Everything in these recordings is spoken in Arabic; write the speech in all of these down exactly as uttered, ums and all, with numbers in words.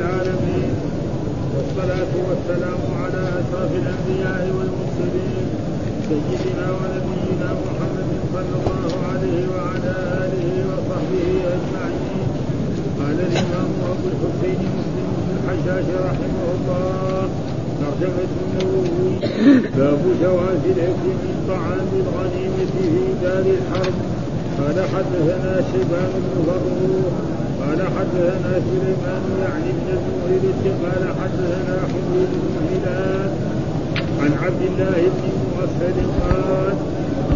العالمين، والصلاة والسلام على أشرف الأنبياء والمرسلين سيدنا ونبينا محمد صلى الله عليه وعلى آله وصحبه أجمعين. قال الإمام أبو الحسين مسلم بن الحجاج رحمه الله ترجمة النووي: باب جواز الأكل من طعام الغنيمة في دار الحرب. قال حدثنا شيبان بن فروخ قال حدثنا سليمان يعني بن المغيرة قال حدثنا حميد بن هلال عن عبد الله بن مغفل قال: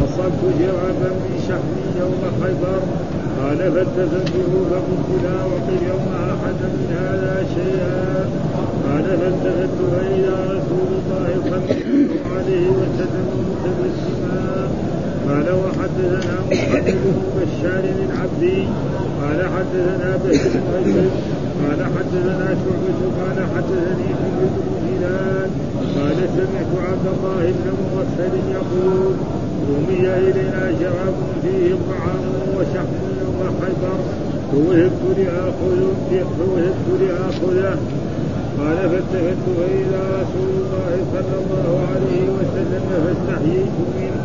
أصبت جرابا من شحم يوم خيبر. قال: فالتزمته فقلت لا أعطي يوم أحد من هذا شيئا. قال: فالتزمت إلى رسول الله صلى الله عليه وسلم متبسما. قال: وحدثنا محمد بن بشار العبدي قال حدثنا بشر بن قال حدثنا شعبة قال حدثني حميد بن هلال قال: سمعت عبد الله بن مغفل يقول: رمي إلينا جراب فيه طعام وشحم وخيبر فوهبت لآخذه. قال: فالتفت إلى رسول الله صلى الله عليه وسلم فاستحييت منه.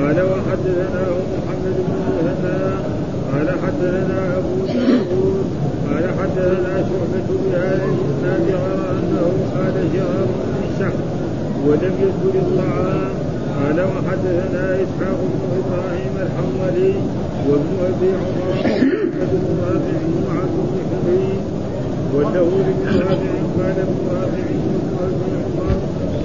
قال: وحدثناه محمد بن مهنا قال حدثنا أبو داود قال حدثنا شعبة بهذا الإسناد غير أنه قال جراب من شحم ولم يذكر الطعام. قال: وحدثنا إسحاق بن إبراهيم الحنظلي وابن أبي عمر وأحمد بن رافع وعبد بن حبيب والنهور بن رافع قال ابن رافع وابن عمر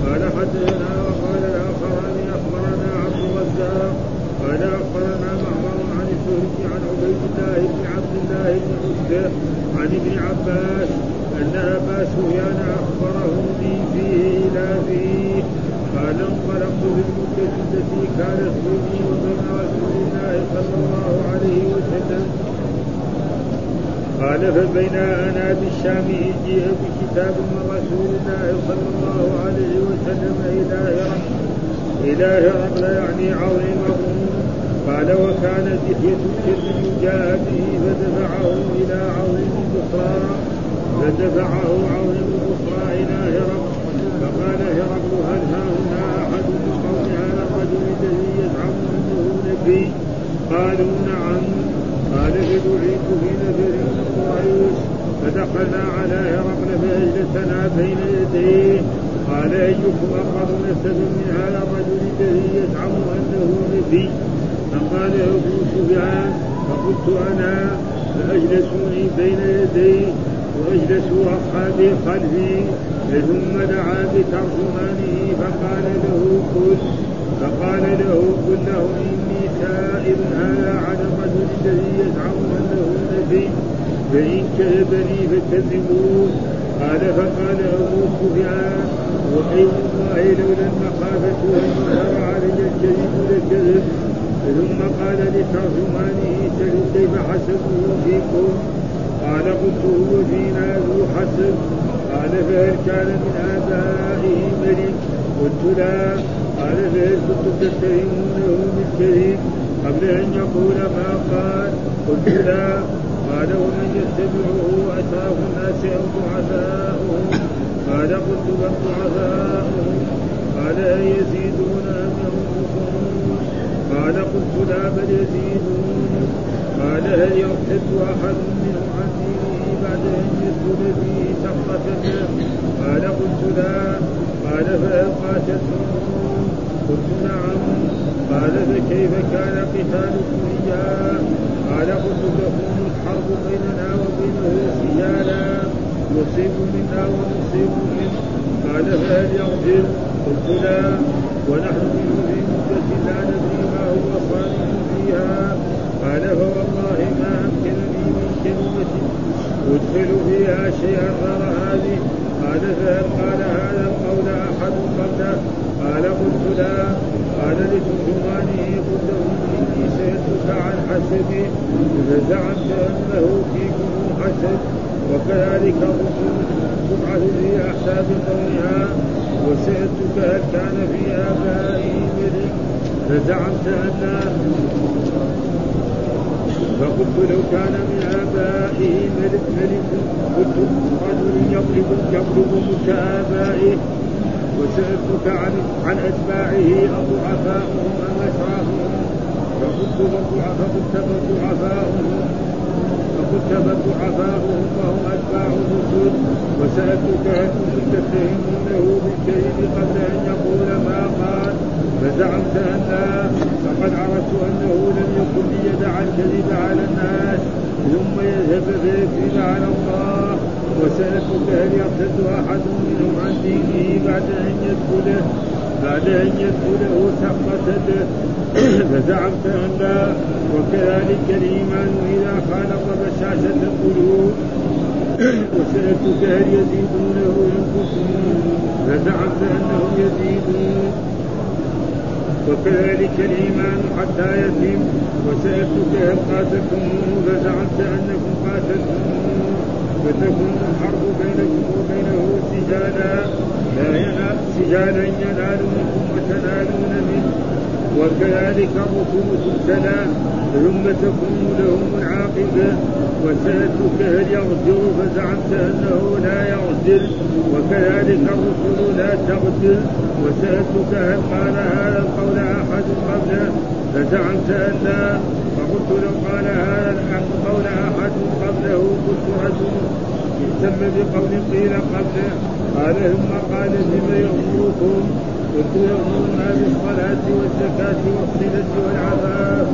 قال حدثنا. وقال الآخران: أخبرنا عبد الرزاق قال أخبرنا معمر عن الزهري عن عبيد الله بن عبد الله بن عتبة عن ابن عباس أن أبا سفيان أخبره من فيه إلى فيه. قال: انطلقت بالمدة التي كانت بيني وبين رسول الله صلى الله عليه وسلم. قال: فبينا أنا بالشام إذ جيء بكتاب من رسول الله صلى الله عليه وسلم إلى هرقل إلى هرقل يعني عظيمه. قال: وكانت دحية الكلب جاء به فدفعه إلى عظيم بصرى فدفعه عظيم بصرى إلى هرقل. فقال هرقل: هل هاهنا أحد من قوم هذا الرجل الذي يزعم أنه نبي؟ قالوا: نعم. قال: فدعيت في نفر من قريش فدخلنا على هرقل فأجلسنا بين يديه. قال: أيكم أقرب نسبا من هذا الرجل الذي يزعم أنه نبي؟ فقال أبو سفيان: فقلت أنا. فأجلسوني بين يديه وأجلسوا أصحابي خلفي. ثم دعا بترجمانه فقال له: قل فقال له: قل له إني سائل هذا عن الرجل الذي يزعم أنه نبي، فإن كذبني فكذبوه. قال: فقال أبو سفيان: وحي الله لولا المخافة أن يظهر علي الكذب لكذب. ثم قال لترجمانه: سل كيف حسبه فيكم؟ قال: قلت هو فينا ذو حسب. قال: فهل كان من آبائه ملك؟ قلت: لا. قال: فهل كنتم تتهمونه بالكذب قبل أن يقول ما قال؟ قلت: لا. قال: ومن يتبعه أتاه الناس أو ضعفاؤهم؟ قال: قلت: بل ضعفاؤهم. قال: أيزيدون أم ينقصون؟ قال: قلت: لا بل يزيدون. قال: هل يرتد أحد منهم عن دينه بعد أن يسجد فيه سقطة؟ قال: قلت: لا. قال: فهل قاتلتموهم؟ قلت: نعم. قال: فكيف كان قتالكم إياه؟ قال: قلت: تكون الحرب بيننا وبينه سيالا يصيب منا ونصيب منه. قال: فهل يغفر؟ قلت: لا. ونحن منه في مدة لا ندري ما هو صالح فيها. قال: فوالله ما أمكنني من كلمة أدخل فيها شيئا غير هذه. قال: فهل قال هذا القول أحد قبله؟ قال: قلت: لا. قال: لترجمانه: قلت له: سألتك عن حسبه فزعمت أنه فيكم حسب، وكذلك الرسل تبعث في أحساب قومها. وسألتك هل كان في آبائه ملك فزعمت أنه، فقلت: لو كان من آبائه ملك ملك قلت: رجل واستقرب ملك آبائه وسألتك عن, عن أتباعه أضعفاؤهم أم أشرافهم فكتب ضعفاؤهم فهم أتباع الرسل وسألتك هل كنت تتهمونه بالكيد قبل أن يقول ما قال فزعمت أنها فقد عرفت أنه لم يكن ليدع الكذب على الناس ثم يذهب فيكذب على الله وسألتك هل يرتد أحد منهم عن دينه بعد أن يدخله بعد أن يدخله سقطته فزعمت أن لا وكذلك الإيمان إذا خالط بشاشة القلوب وسألتك هل يزيدونه ينقصون فزعمت أنهم يزيدون وكذلك الإيمان حتى يتم وسألتك هل قاتلتموه فزعمت أنكم قاتلتموه فتكون الحرب بينكم وبينه سجالا لا ينال سجالا ينالونكم وتنالون منه وكذلك الرسول تبتلى ثم تكون لهم العاقبة وسألتك هل يغدر فزعمت أنه لا يغدر وكذلك الرسول لا تغدر وسألتك هل قال هذا القول أحد قبله فزعمت أن لا فقلت لو قال هذا القول أحد قبله قلت رجل اهتم بقول قيل قبله قال ثم قال بما يأمركم قلت يأمرنا بالصلاة والزكاة والصلة والعفاف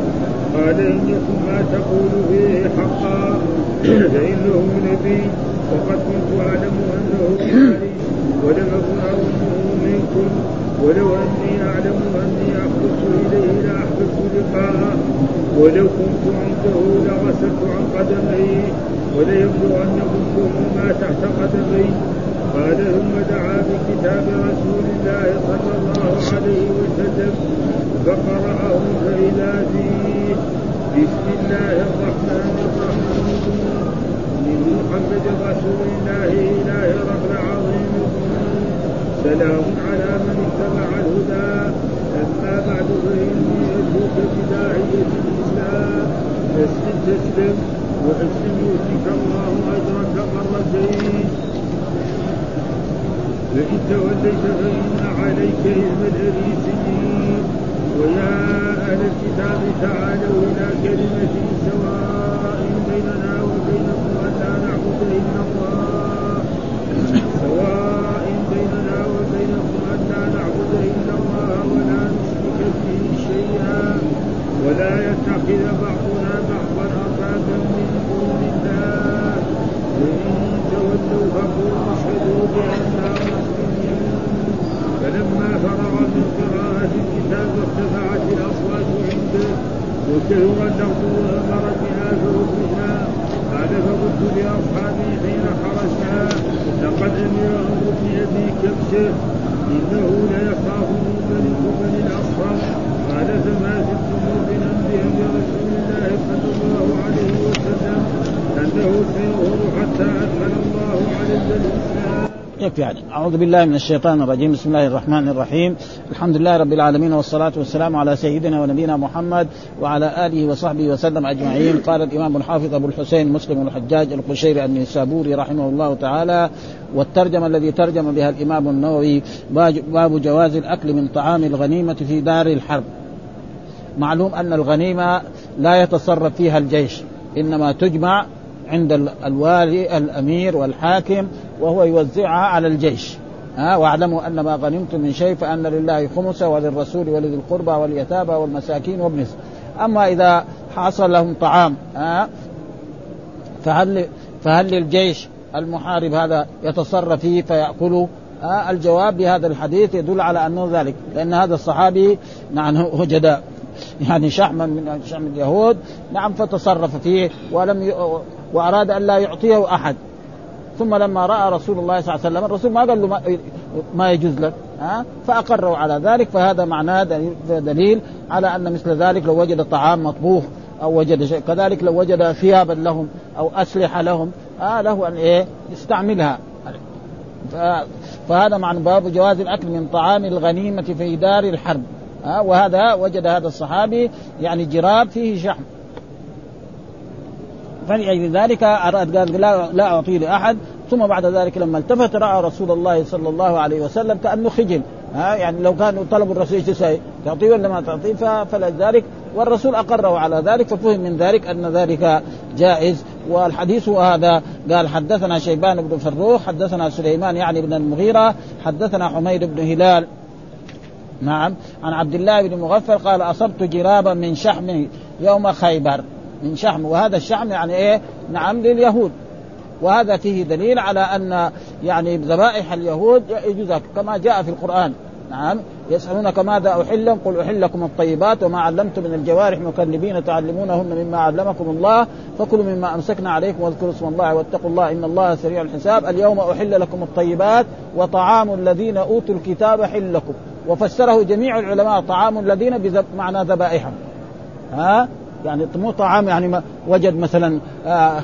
قال إن يكن ما تقول فيه حقا فإنه نبي وقد كنت أعلم أنه علي ولم أكن أظنه منكم ولو أني أعلم أني أخلص إليه لأحببت لقاءه ولو كنت عنده لغسلت عن قدمي وليبلغنكم ما تحت قدمي قال ثم دعا بكتاب رسول الله صلى الله عليه وسلم فقرأه فإذا فيه بسم الله الرحمن الرحيم من محمد رسول الله إله رب العظيم سلام على من اتبع الهدى أما بعد فإني أتوك بداعية الإسلام أسلم تسلم وأسلم يؤتك الله أجرك مرتين فإن توليت فإن عليك إثم الأريسيين ويا أهل الكتاب تعالوا إلى كلمة سواء بيننا وبينكم ألا نعبد إلا الله سواء بيننا وبينكم ألا نعبد إلا الله ولا نشرك به شيئا ولا يتخذ بعضنا بعضا أربابا من دون الله وإن تولوا فقولوا اشهدوا بأننا مسلمون فلما فرغ من قراءة الكتاب ارتفعت الأصوات عنده وكثر النقد وأمر بها فوقفنا قال فقلت لأصحابي حين خرجنا لقد أمر أمر بأبي كبشه إنه ليخافني ملككم الأصفر قال فما زلت مؤمنا بأمر رسول الله صلى الله عليه وسلم أنه سيظهر حتى أدخل الله عليه الإسلام. يكفي يعني. أعوذ بالله من الشيطان الرجيم. بسم الله الرحمن الرحيم. الحمد لله رب العالمين والصلاة والسلام على سيدنا ونبينا محمد وعلى آله وصحبه وسلم أجمعين. قال الإمام الحافظ أبو الحسين مسلم الحجاج القشيري النسابوري رحمه الله تعالى، والترجمة الذي ترجم بها الإمام النووي: باب جواز الأكل من طعام الغنيمة في دار الحرب. معلوم أن الغنيمة لا يتصرف فيها الجيش، إنما تجمع عند الوالي الأمير والحاكم وهو يوزعها على الجيش. ها أه؟ واعلموا أن ما غنمتم من شيء فأن لله خمسه وللرسول ولذي القربى واليتامى والمساكين وابن السبيل. أما إذا حصل لهم طعام أه؟ فهل فهل الجيش المحارب هذا يتصرف فيه فيأكله؟ أه؟ الجواب بهذا الحديث يدل على أنه ذلك، لأن هذا الصحابي نعم وجد يعني شحما من شحم اليهود نعم فتصرف فيه ولم ي... وأراد أن لا يعطيه أحد. ثم لما رأى رسول الله صلى الله عليه وسلم الرسول ما قال له ما, ما يجوز لك أه؟ فأقروا على ذلك. فهذا معناه دليل, دليل على أن مثل ذلك لو وجد طعام مطبوخ أو وجد شيء كذلك، لو وجد ثيابا لهم أو أسلحة لهم آه له أن إيه يستعملها. فهذا معنى باب جواز الأكل من طعام الغنيمة في دار الحرب. آه وهذا وجد هذا الصحابي يعني جراب فيه شحم فلأجل ذلك أراد قال لا, لا أعطي لأحد. ثم بعد ذلك لما التفت رأى رسول الله صلى الله عليه وسلم كأنه خجل، ها يعني لو كانوا طلبوا الرسول شيء تعطيه ولا ما تعطيه، فلذلك والرسول أقره على ذلك، ففهم من ذلك أن ذلك جائز. والحديث هذا قال حدثنا شيبان بن فروخ حدثنا سليمان يعني بن المغيرة حدثنا حميد بن هلال نعم عن عبد الله بن مغفل قال أصبت جرابا من شحم يوم خيبر من شحم، وهذا الشحم يعني إيه نعم لليهود، وهذا فيه دليل على أن يعني ذبائح اليهود يجوز كما جاء في القرآن نعم يسألونك ماذا أحلهم قل أحل لكم الطيبات وما علمتم من الجوارح مكلبين تعلمونهن مما علمكم الله فكلوا مما أمسكنا عليكم واذكروا اسم الله واتقوا الله إن الله سريع الحساب اليوم أحل لكم الطيبات وطعام الذين أوتوا الكتاب حل لكم. وفسره جميع العلماء طعام الذين بذب معنى ذبائحهم، ها يعني مو طعام يعني وجد مثلا آه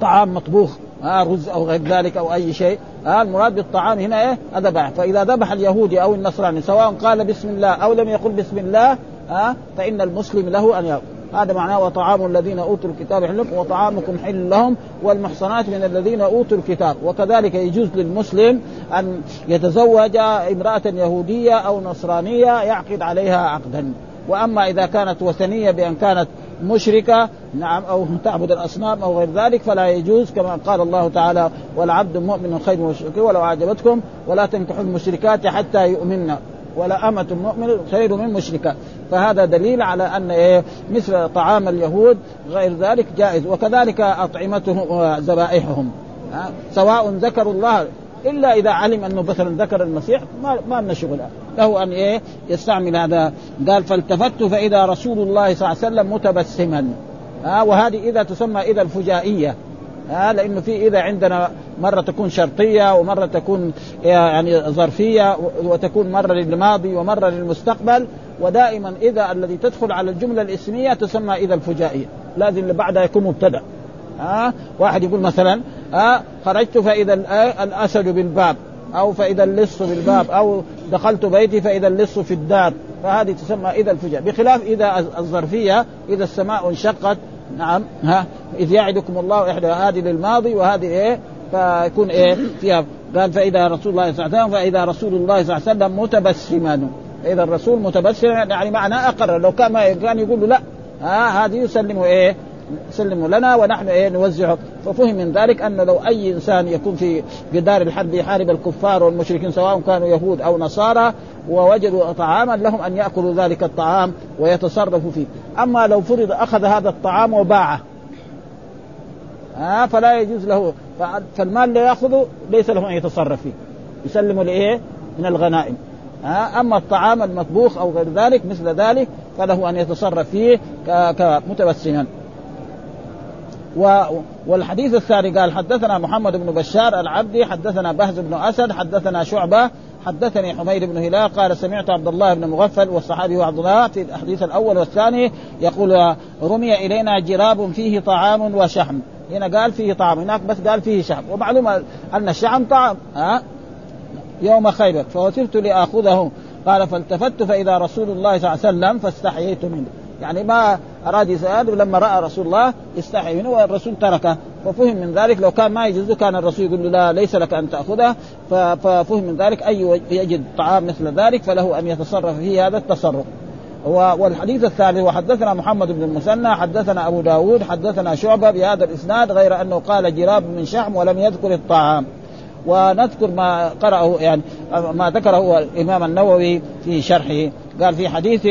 طعام مطبوخ آه رز أو غير ذلك أو أي شيء، آه المراد بالطعام هنا إيه ذبح. فإذا ذبح اليهودي أو النصراني سواء قال بسم الله أو لم يقل بسم الله آه فإن المسلم له أن يأكل، هذا معناه وطعام الذين أوتوا الكتاب حل لكم وطعامكم حل لهم والمحصنات من الذين أوتوا الكتاب. وكذلك يجوز للمسلم أن يتزوج امرأة يهودية أو نصرانية يعقد عليها عقدا. وأما إذا كانت وثنية بأن كانت مشركة نعم أو تعبد الأصنام أو غير ذلك فلا يجوز، كما قال الله تعالى والعبد مؤمن خير مشرك ولو أعجبتكم ولا تنكحوا المشركات حتى يؤمنن ولا أمة مؤمنة خير من مشركة. فهذا دليل على أن مثل طعام اليهود غير ذلك جائز. وكذلك أطعمتهم ذبائحهم سواء ذكروا الله إلا إذا علم أنه مثلا ذكر المسيح ما لنا شغل له أن إيه يستعمل هذا. قال فالتفت فإذا رسول الله صلى الله عليه وسلم متبسما، وهذه إذا تسمى إذا الفجائية، لأنه في إذا عندنا مرة تكون شرطية ومرة تكون يعني ظرفية وتكون مرة للماضي ومرة للمستقبل، ودائما إذا الذي تدخل على الجملة الاسمية تسمى إذا الفجائية، لازم اللي بعدها يكون مبتدأ. آه واحد يقول مثلا آه خرجت فإذا الأسد بالباب أو فإذا اللص بالباب أو دخلت بيتي فإذا اللص في الدار، فهذه تسمى إذا الفجائية. بخلاف إذا الظرفية إذا السماء انشقت نعم ها إذ يعدكم الله إحدى، هذه للماضي وهذه إيه فيكون إيه فيها. قال فإذا رسول الله صلى الله عليه وسلم فإذا رسول الله صلى الله عليه وسلم متبسما، إذا الرسول متبسم يعني معنى أقر، لو كان يعني يقول له لا ها هذه يسلموا إيه سلموا لنا ونحن إيه نوزعه. ففهم من ذلك أن لو أي إنسان يكون في جدار الحرب يحارب الكفار والمشركين سواء كانوا يهود أو نصارى ووجدوا طعاما لهم أن يأكلوا ذلك الطعام ويتصرفوا فيه. أما لو فرض أخذ هذا الطعام وباعه آه فلا يجوز له، فالمال اللي يأخذه ليس له أن يتصرف فيه، يسلموا لإيه من الغنائم. آه أما الطعام المطبوخ أو غير ذلك مثل ذلك فله أن يتصرف فيه كمتبسما. و... والحديث الثاني قال حدثنا محمد بن بشار العبدي حدثنا بهز بن أسد حدثنا شعبة حدثني حميد بن هلال قال سمعت عبد الله بن مغفل والصحابي عبد الله في الحديث الأول والثاني يقول رمي إلينا جراب فيه طعام وشحم. هنا قال فيه طعام، هناك بس قال فيه شحم، ومعلومة أن الشحم طعام أه؟ يوم خيبر فوترت لأخذه. قال فالتفت فإذا رسول الله صلى الله عليه وسلم فاستحييت منه، يعني ما أراد يسأل لما رأى رسول الله استحي منه والرسول تركه. ففهم من ذلك لو كان ما يجوز كان الرسول يقول له لا ليس لك أن تأخذه. ففهم من ذلك أي يجد طعام مثل ذلك فله أن يتصرف فيه هذا التصرف. والحديث الثالث وحدثنا محمد بن المثنى حدثنا أبو داود حدثنا شعبة بهذا الإسناد غير أنه قال جراب من شحم ولم يذكر الطعام. ونذكر ما قرأه يعني ما ذكره الإمام النووي في شرحه. قال في حديث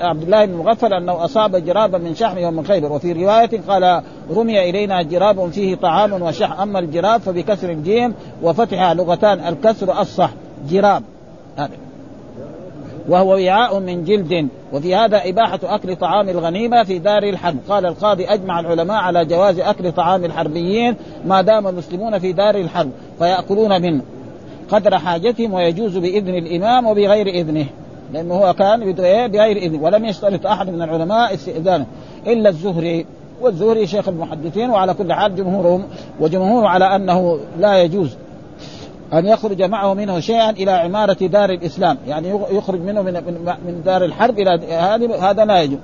عبد الله بن مغفل أنه أصاب جرابا من شحم يوم خيبر، وفي رواية قال رمي إلينا جراب فيه طعام وشحم. أما الجراب فبكسر الجيم وفتحها لغتان، الكسر الصح جراب وهو وعاء من جلد. وفي هذا إباحة أكل طعام الغنيمة في دار الحرب. قال القاضي أجمع العلماء على جواز أكل طعام الحربيين ما دام المسلمون في دار الحرب فيأكلون منه قدر حاجتهم، ويجوز بإذن الإمام وبغير إذنه، لأنه هو كان يدعي بغير إذن ولم يشترط أحد من العلماء استئذانه إلا الزهري، والزهري شيخ المحدثين. وعلى كل حال جمهورهم وجمهور على أنه لا يجوز أن يخرج معه منه شيئا إلى عمارة دار الإسلام، يعني يخرج منه من من دار الحرب إلى هذا لا يجوز.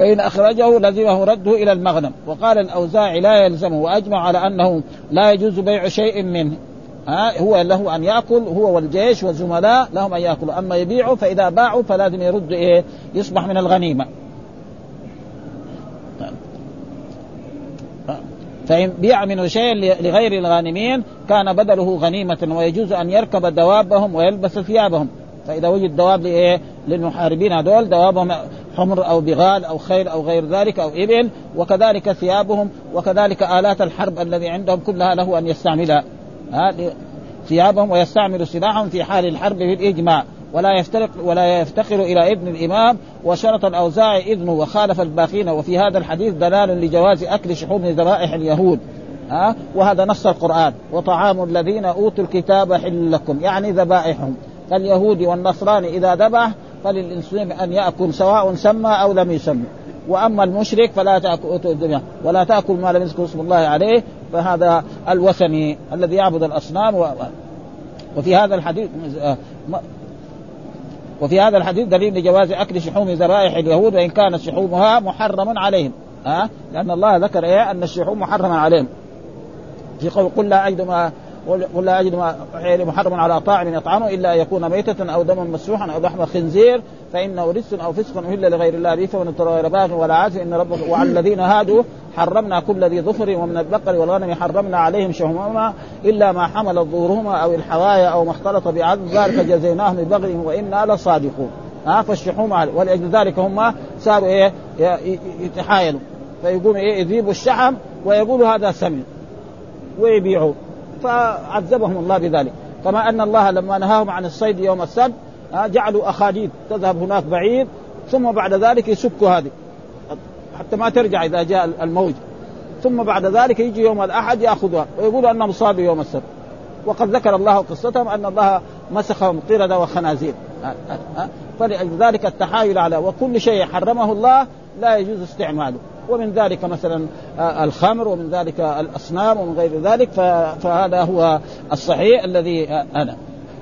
فإن أخرجه لزمه رده إلى المغنم. وقال الأوزاعي لا يلزمه، وأجمع على أنه لا يجوز بيع شيء منه، ها هو له أن يأكل، هو والجيش والزملاء لهم أن يأكلوا، أما يبيعوا فإذا باعوا فلازم يرد إيه، يصبح من الغنيمة. فإن بيع منه شيء لغير الغانمين كان بدله غنيمة، ويجوز أن يركب دوابهم ويلبس ثيابهم، فإذا وجد دواب لإيه للمحاربين هذول دوابهم حمر أو بغال أو خيل أو غير ذلك أو إبل، وكذلك ثيابهم، وكذلك آلات الحرب الذي عندهم كلها له أن يستعملها ثيابهم، ويستعمل سلاحهم في حال الحرب بالإجماع، ولا يفترق ولا يفتقر إلى ابن الإمام. وشرط الأوزاعي إذنه وخالف الباقين. وفي هذا الحديث دلال لجواز أكل شحوم ذبائح اليهود، ها وهذا نص القرآن، وطعام الذين أوتوا الكتاب حل لكم، يعني ذبائحهم. فاليهودي والنصراني إذا ذبح فللإنسان أن يأكل سواء سمى أو لم يسمى، وأما المشرك فلا تأكل ولا تأكل ما لم يذكر اسم الله عليه، فهذا الوثني الذي يعبد الأصنام. وفي هذا الحديث وفي هذا الحديث دليل لجواز أكل شحوم ذبائح اليهود وإن كانت شحومها محرم عليهم، أه؟ لأن الله ذكر إيه أن الشحوم محرم عليهم في قول قل لا أجد ما قل لا أجد ما محرم على طاعم يطعمه إلا يكون ميتة أو دما مسفوحا أو لحم خنزير فإنه رجس أو فسق أهل لغير الله به فمن اضطر غير باغ ولا عاد إن ربك. وعلى الذين هادوا حرمنا كل ذي ظفر ومن البقر والغنم حرمنا عليهم شحومهما إلا ما حملت ظهورهما أو الحوايا أو ما اختلط بعظم ذلك جزيناهم ببغيهم وإنا لصادقون. ها فالشحوم ولأجل ذلك هم صاروا إيه يتحايلوا، فيقوم إيه يذيبوا الشحم ويقولوا هذا سمن ويبيعوا، فعذبهم الله بذلك. كما أن الله لما نهاهم عن الصيد يوم السبت جعلوا أخاديد تذهب هناك بعيد ثم بعد ذلك يسكوا هذه حتى ما ترجع إذا جاء الموج، ثم بعد ذلك يجي يوم الأحد يأخذها ويقولوا أنهم صابوا يوم السبت. وقد ذكر الله قصتهم أن الله مسخهم قردة وخنازير، فلذلك التحايل على وكل شيء حرمه الله لا يجوز استعماله، ومن ذلك مثلا الخمر ومن ذلك الأصنام ومن غير ذلك، فهذا هو الصحيح الذي أنا.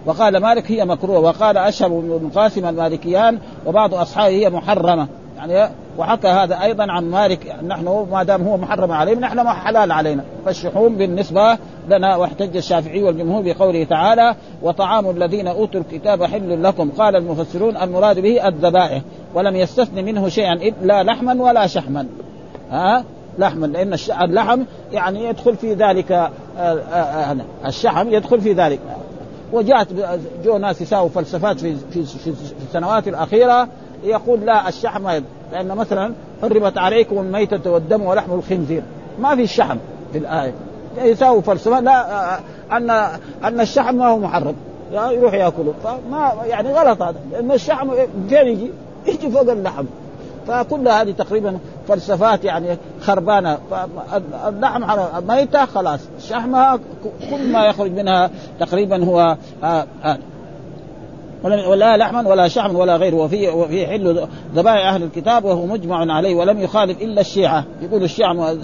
وقال مالك هي مكروه، وقال أشهب بن قاسم المالكيان وبعض أصحابه هي محرمة، يعني وحكى هذا أيضا عن مالك، نحن ما دام هو محرم علينا نحن ما حلال علينا. فالشحوم بالنسبة لنا. واحتج الشافعي والجمهور بقوله تعالى وطعام الذين أوتوا الكتاب حل لكم. قال المفسرون المراد به الذبائح، ولم يستثن منه شيئا إلا لحما ولا شحما، ها لحما لأن اللحم يعني يدخل في ذلك، الشحم يدخل في ذلك. وجاءت جو ناس يساووا فلسفات في, في, في السنوات الأخيرة يقول لا الشحم، لأن مثلا حرمت عليكم الميتة والدم ولحم الخنزير، ما في الشحم في الآية، يساووا فلسفة لا أن أن الشحم ما هو محرم يروح يأكله، فما يعني غلط هذا، لأن الشحم جاي يجي يجي فوق اللحم، فكل هذه تقريبا فلسفات يعني خربانة. فاللحم ميتة خلاص، شحمها كل ما يخرج منها تقريبا هو آه آه ولا لحما ولا شحم ولا غيره. وفي وفي حل ذبائح أهل الكتاب وهو مجمع عليه، ولم يخالف إلا الشيعة، يقول الشيعة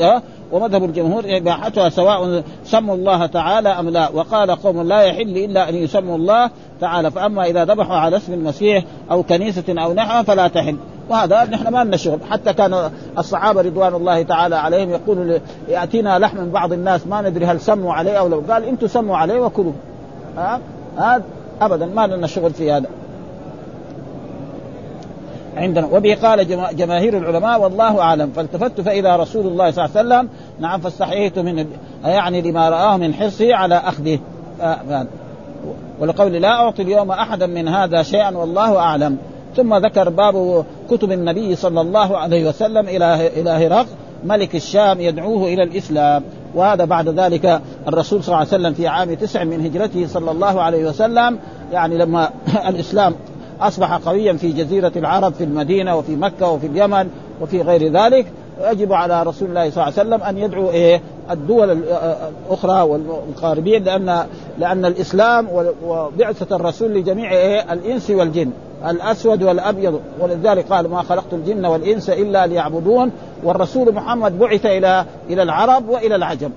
ومذهب الجمهور إباحتها سواء سموا الله تعالى أم لا. وقال قوم لا يحل إلا أن يسموا الله تعالى، فأما إذا ذبحوا على اسم المسيح أو كنيسة أو نحوها فلا تحل. وهذا نحن ما لنا شغل، حتى كان الصحابة رضوان الله تعالى عليهم يقولوا يأتينا لحم من بعض الناس ما ندري هل سموا عليه أو لو، قال أنتم سموا عليه وكلوا، ها ها أبدا ما لنا شغل في هذا عندنا. وبه قال جماهير العلماء والله أعلم. فالتفت فإذا رسول الله صلى الله عليه وسلم، نعم فاستحييت من يعني لما رآه من حرصه على أخذه. ولقول لا أعطي اليوم أحدا من هذا شيئا والله أعلم. ثم ذكر باب كتب النبي صلى الله عليه وسلم إلى إلى هرقل ملك الشام يدعوه إلى الإسلام. وهذا بعد ذلك الرسول صلى الله عليه وسلم في عام تسع من هجرته صلى الله عليه وسلم، يعني لما الإسلام أصبح قويا في جزيرة العرب في المدينة وفي مكة وفي اليمن وفي غير ذلك، يجب على رسول الله صلى الله عليه وسلم أن يدعو إيه الدول الأخرى والمقاربين، لأن لأن الإسلام وبعثة الرسول لجميع إيه الإنس والجن الأسود والأبيض، ولذلك قال ما خلقت الجن والإنس إلا ليعبدون. والرسول محمد بعث إلى إلى العرب وإلى العجم،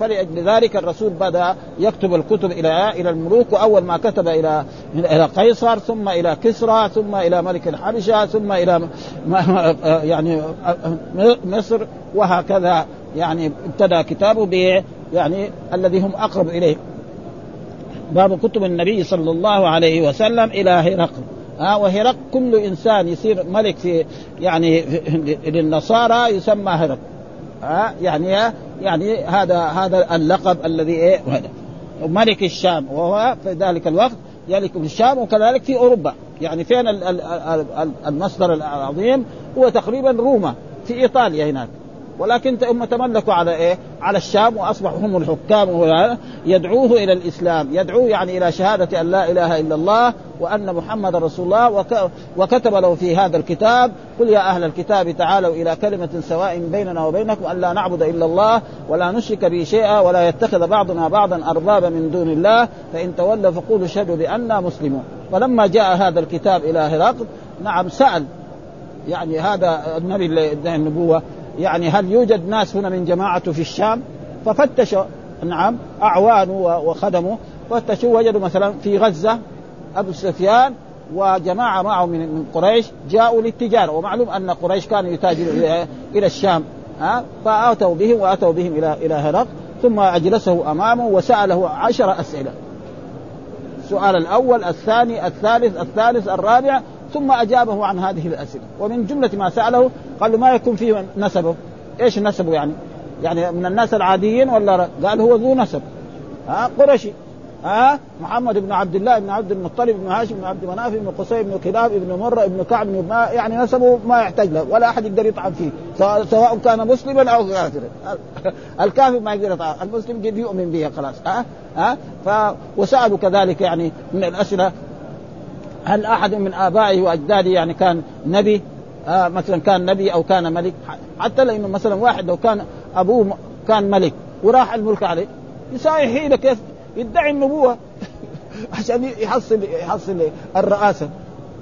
فلأجل ذلك الرسول بدأ يكتب الكتب إلى إلى الملوك، وأول ما كتب إلى إلى قيصر، ثم إلى كسرى، ثم إلى ملك الحبشة، ثم إلى يعني مصر، وهكذا يعني ابتدأ كتابه ب يعني الذي هم أقرب إليه. باب كتب النبي صلى الله عليه وسلم إلى هرقل. آه وهرقل كل إنسان يصير ملك في يعني في للنصارى يسمى هرقل. آه يعني يعني هذا هذا اللقب الذي إيه هذا ملك الشام، وهو في ذلك الوقت يلك الشام وكذلك في أوروبا. يعني فين المصدر العظيم؟ هو تقريبا روما في إيطاليا هناك، ولكن هم تملكوا على إيه؟ على الشام، وأصبحوا هم الحكام. يدعوه إلى الإسلام، يدعوه يعني إلى شهادة أن لا إله إلا الله وأن محمد رسول الله. وك... وكتب له في هذا الكتاب: قل يا أهل الكتاب تعالوا إلى كلمة سواء بيننا وبينكم أن لا نعبد إلا الله ولا نشرك به شيئا ولا يتخذ بعضنا بعضا أربابا من دون الله، فإن تولوا فقولوا اشهدوا بأننا مسلمون. فلما جاء هذا الكتاب إلى هرقل نعم سأل يعني هذا النبي اللي ادعى النبوة يعني هل يوجد ناس هنا من جماعته في الشام؟ ففتشوا نعم أعوانه وخدمه، فتشوا وجدوا مثلا في غزة أبو سفيان وجماعة معه من قريش جاءوا للتجارة، ومعلوم أن قريش كانوا يتاجروا إلى الشام. فأتوا بهم وأتوا بهم إلى إلى هرقل، ثم أجلسه أمامه وسأله عشر أسئلة. السؤال الأول، الثاني، الثالث الثالث الرابع، ثم أجابه عن هذه الأسئلة. ومن جملة ما سأله قال له: ما يكون فيه نسبه؟ إيش نسبه يعني؟ يعني من الناس العاديين ولا؟ قال هو ذو نسب، ها قرشي، ها محمد بن عبد الله بن عبد المطلب بن هاشم بن عبد مناف بن قصي بن كلاب بن مرة بن كعب بن ما يعني نسبه ما يحتاج له ولا أحد يقدر يطعن فيه، سواء كان مسلما أو كافرا. الكافر ما يقدر يطعن، المسلم قد يؤمن به خلاص. ها ها ف... وسأله كذلك يعني من الأسئلة: هل أحد من آبائه وأجداده يعني كان نبي؟ آه مثلا كان نبي أو كان ملك، حتى لأنه مثلا واحد لو كان أبوه كان ملك وراح الملك عليه يساوي حيلة كيف يدعي النبوة عشان يحصل يحصل الرئاسة.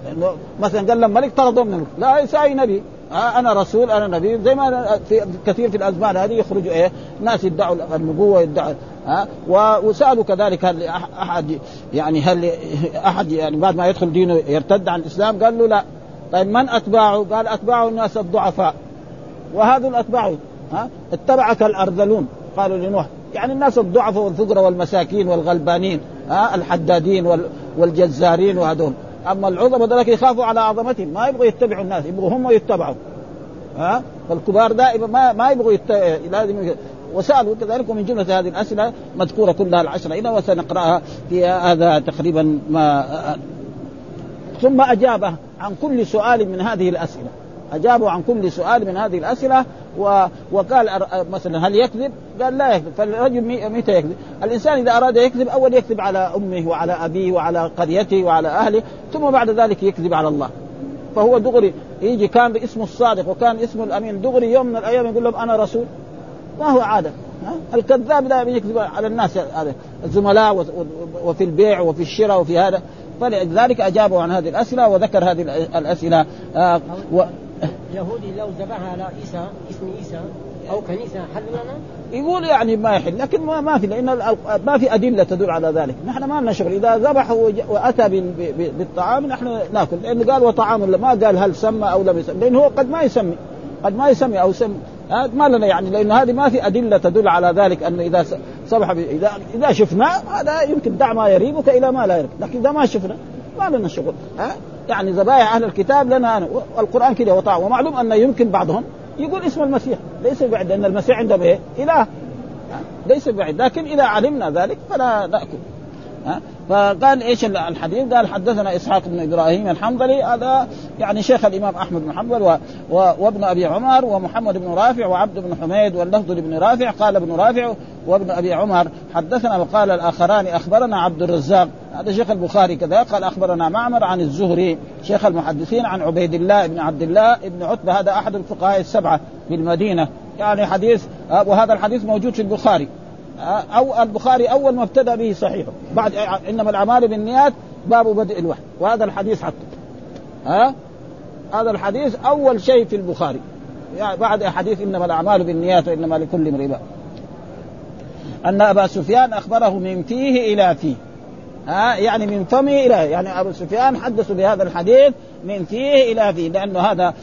لأنه مثلا قال لهم ملك طردوا من الملك، لا يساوي نبي. آه أنا رسول، أنا نبي، زي ما في كثير في الأزمان هذه يخرجوا إيه ناس يدعوا النبوة يدعوا. ها وسألوا كذلك: هل أحد يعني هل أحد يعني بعد ما يدخل دينه يرتد عن الإسلام؟ قال له لا. طيب من أتباعه؟ قال أتباعه الناس الضعفاء، وهذول أتباعه. ها اتبعك الأرذلون قالوا لنوح، يعني الناس الضعفاء والفقراء والمساكين والغلبانين، ها الحدادين والجزارين وهذول. أما العظماء ذلك يخافوا على عظمتهم، ما يبغوا يتبعوا الناس، يبغوا هم يتبعوا. ها فالكبار دائما ما ما يبغوا يتبعوا، لازم. وسألوا كذلك ومن جملة هذه الأسئلة مذكورة كلها العشرة هنا، وسنقرأها في هذا تقريبا ما. ثم أجابه عن كل سؤال من هذه الأسئلة، أجابه عن كل سؤال من هذه الأسئلة. و... وقال مثلا: هل يكذب؟ قال لا يكذب. فالرجل متى يكذب؟ الإنسان إذا أراد يكذب أول يكذب على أمه وعلى أبيه وعلى قريته وعلى أهله، ثم بعد ذلك يكذب على الله. فهو دغري يجي كان باسمه الصادق وكان اسمه الأمين، دغري يوم من الأيام يقول لهم أنا رسول، ما هو عادة. الكذاب لا يكذب على الناس، على الزملاء وفي البيع وفي الشراء وفي هذا. فلذلك أجابوا عن هذه الأسئلة وذكر هذه الأسئلة. آه و... يهودي لو ذبحها على عيسى اسم عيسى أو كنيسة حل لنا؟ يقول يعني ما يحل، لكن ما ما في، لأن ما في أدلة تدل على ذلك. نحن ما لنا شغل، إذا ذبح وأتى بالطعام نحن نأكل، لأنه قال وطعام، ما قال هل سمى أو لم يسمى، لأنه هو قد ما يسمي قد ما يسمي أو سمي، ما لنا يعني، لأن هذه ما في أدلة تدل على ذلك. أنه إذا صبح إذا إذا شفنا هذا يمكن دع ما يريبك إلى ما لا يريبك، لكن إذا ما شفنا ما لنا شغل. ها يعني ذبائح أهل الكتاب لنا أنا القرآن كده وطاع. ومعلوم أن يمكن بعضهم يقول اسم المسيح ليس بعيد، أن المسيح عنده به إله ليس بعيد، لكن إذا علمنا ذلك فلا نأكل. ها فقال إيش الحديث؟ قال: حدثنا إسحاق بن إبراهيم الحنظلي، هذا يعني شيخ الإمام أحمد بن حنبل، و... و... وابن أبي عمر، ومحمد بن رافع، وعبد بن حميد، واللفظ لابن رافع قال ابن رافع وابن أبي عمر حدثنا. وقال الآخران: أخبرنا عبد الرزاق، هذا شيخ البخاري كذا، قال أخبرنا معمر عن الزهري شيخ المحدثين عن عبيد الله بن عبد الله بن عتبة، هذا أحد الفقهاء السبعة بالمدينة، يعني حديث. وهذا الحديث موجود في البخاري، أو البخاري أول ما ابتدأ به صحيحه، بعد إنما الأعمال بالنيات باب بدء الوحي. وهذا الحديث حتى ها هذا الحديث أول شيء في البخاري، يعني بعد حديث إنما الأعمال بالنيات وإنما لكل امرئ ما. أن أبا سفيان أخبره من فيه إلى فيه، ها يعني من فمه إلى، يعني أبو سفيان حدث بهذا الحديث من فيه إلى فيه، لأنه هذا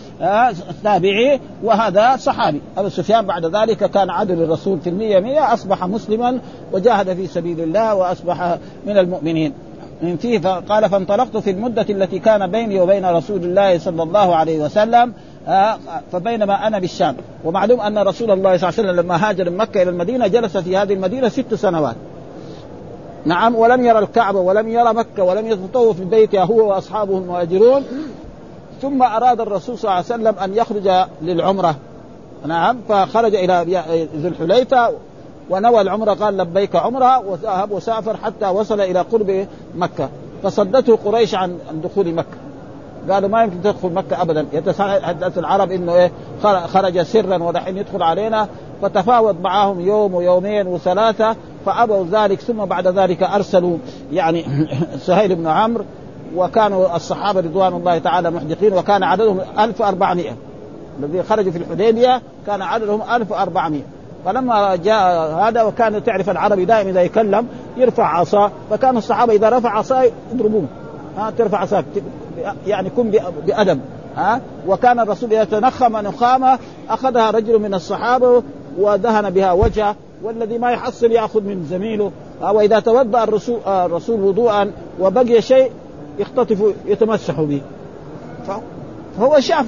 تابعي وهذا صحابي. أبو سفيان بعد ذلك كان عدل الرسول في المية مية، أصبح مسلما وجاهد في سبيل الله وأصبح من المؤمنين من فيه. قال فانطلقت في المدة التي كان بيني وبين رسول الله صلى الله عليه وسلم، فبينما أنا بالشام. ومعلوم أن رسول الله صلى الله عليه وسلم لما هاجر من مكة إلى المدينة جلس في هذه المدينة ست سنوات، نعم، ولم يرى الكعبة ولم يرى مكة ولم يتطوف في بيتها هو وأصحابه المهاجرون. ثم أراد الرسول صلى الله عليه وسلم أن يخرج للعمرة، نعم، فخرج إلى ذي الحليفة ونوى العمرة، قال لبيك عمرة، وذهب وسافر حتى وصل إلى قرب مكة. فصدته قريش عن دخول مكة، قالوا ما يمكن تدخل مكة أبدا، يتساءل العرب إنه إيه خرج سرا ودحين يدخل علينا. فتفاوض معهم يوم ويومين وثلاثة فأبوا ذلك. ثم بعد ذلك أرسلوا يعني سهيل بن عمرو، وكانوا الصحابة رضوان الله تعالى محدقين، وكان عددهم ألف وأربعمائة، الذي خرجوا في الحديبية كان عددهم ألف وأربعمائة. فلما جاء هذا، وكان تعرف العربي دائما إذا يكلم يرفع عصا، فكان الصحابة إذا رفع عصا يضربون، ها ترفع عصا يعني كن بأدب، ها. وكان الرسول يتنخم نخامة أخذها رجل من الصحابة ودهن بها وجهه، والذي ما يحصل يأخذ من زميله. وإذا توضأ الرسول, الرسول وضوءا وبقي شيء يختطف يتمسح به، فهو شاف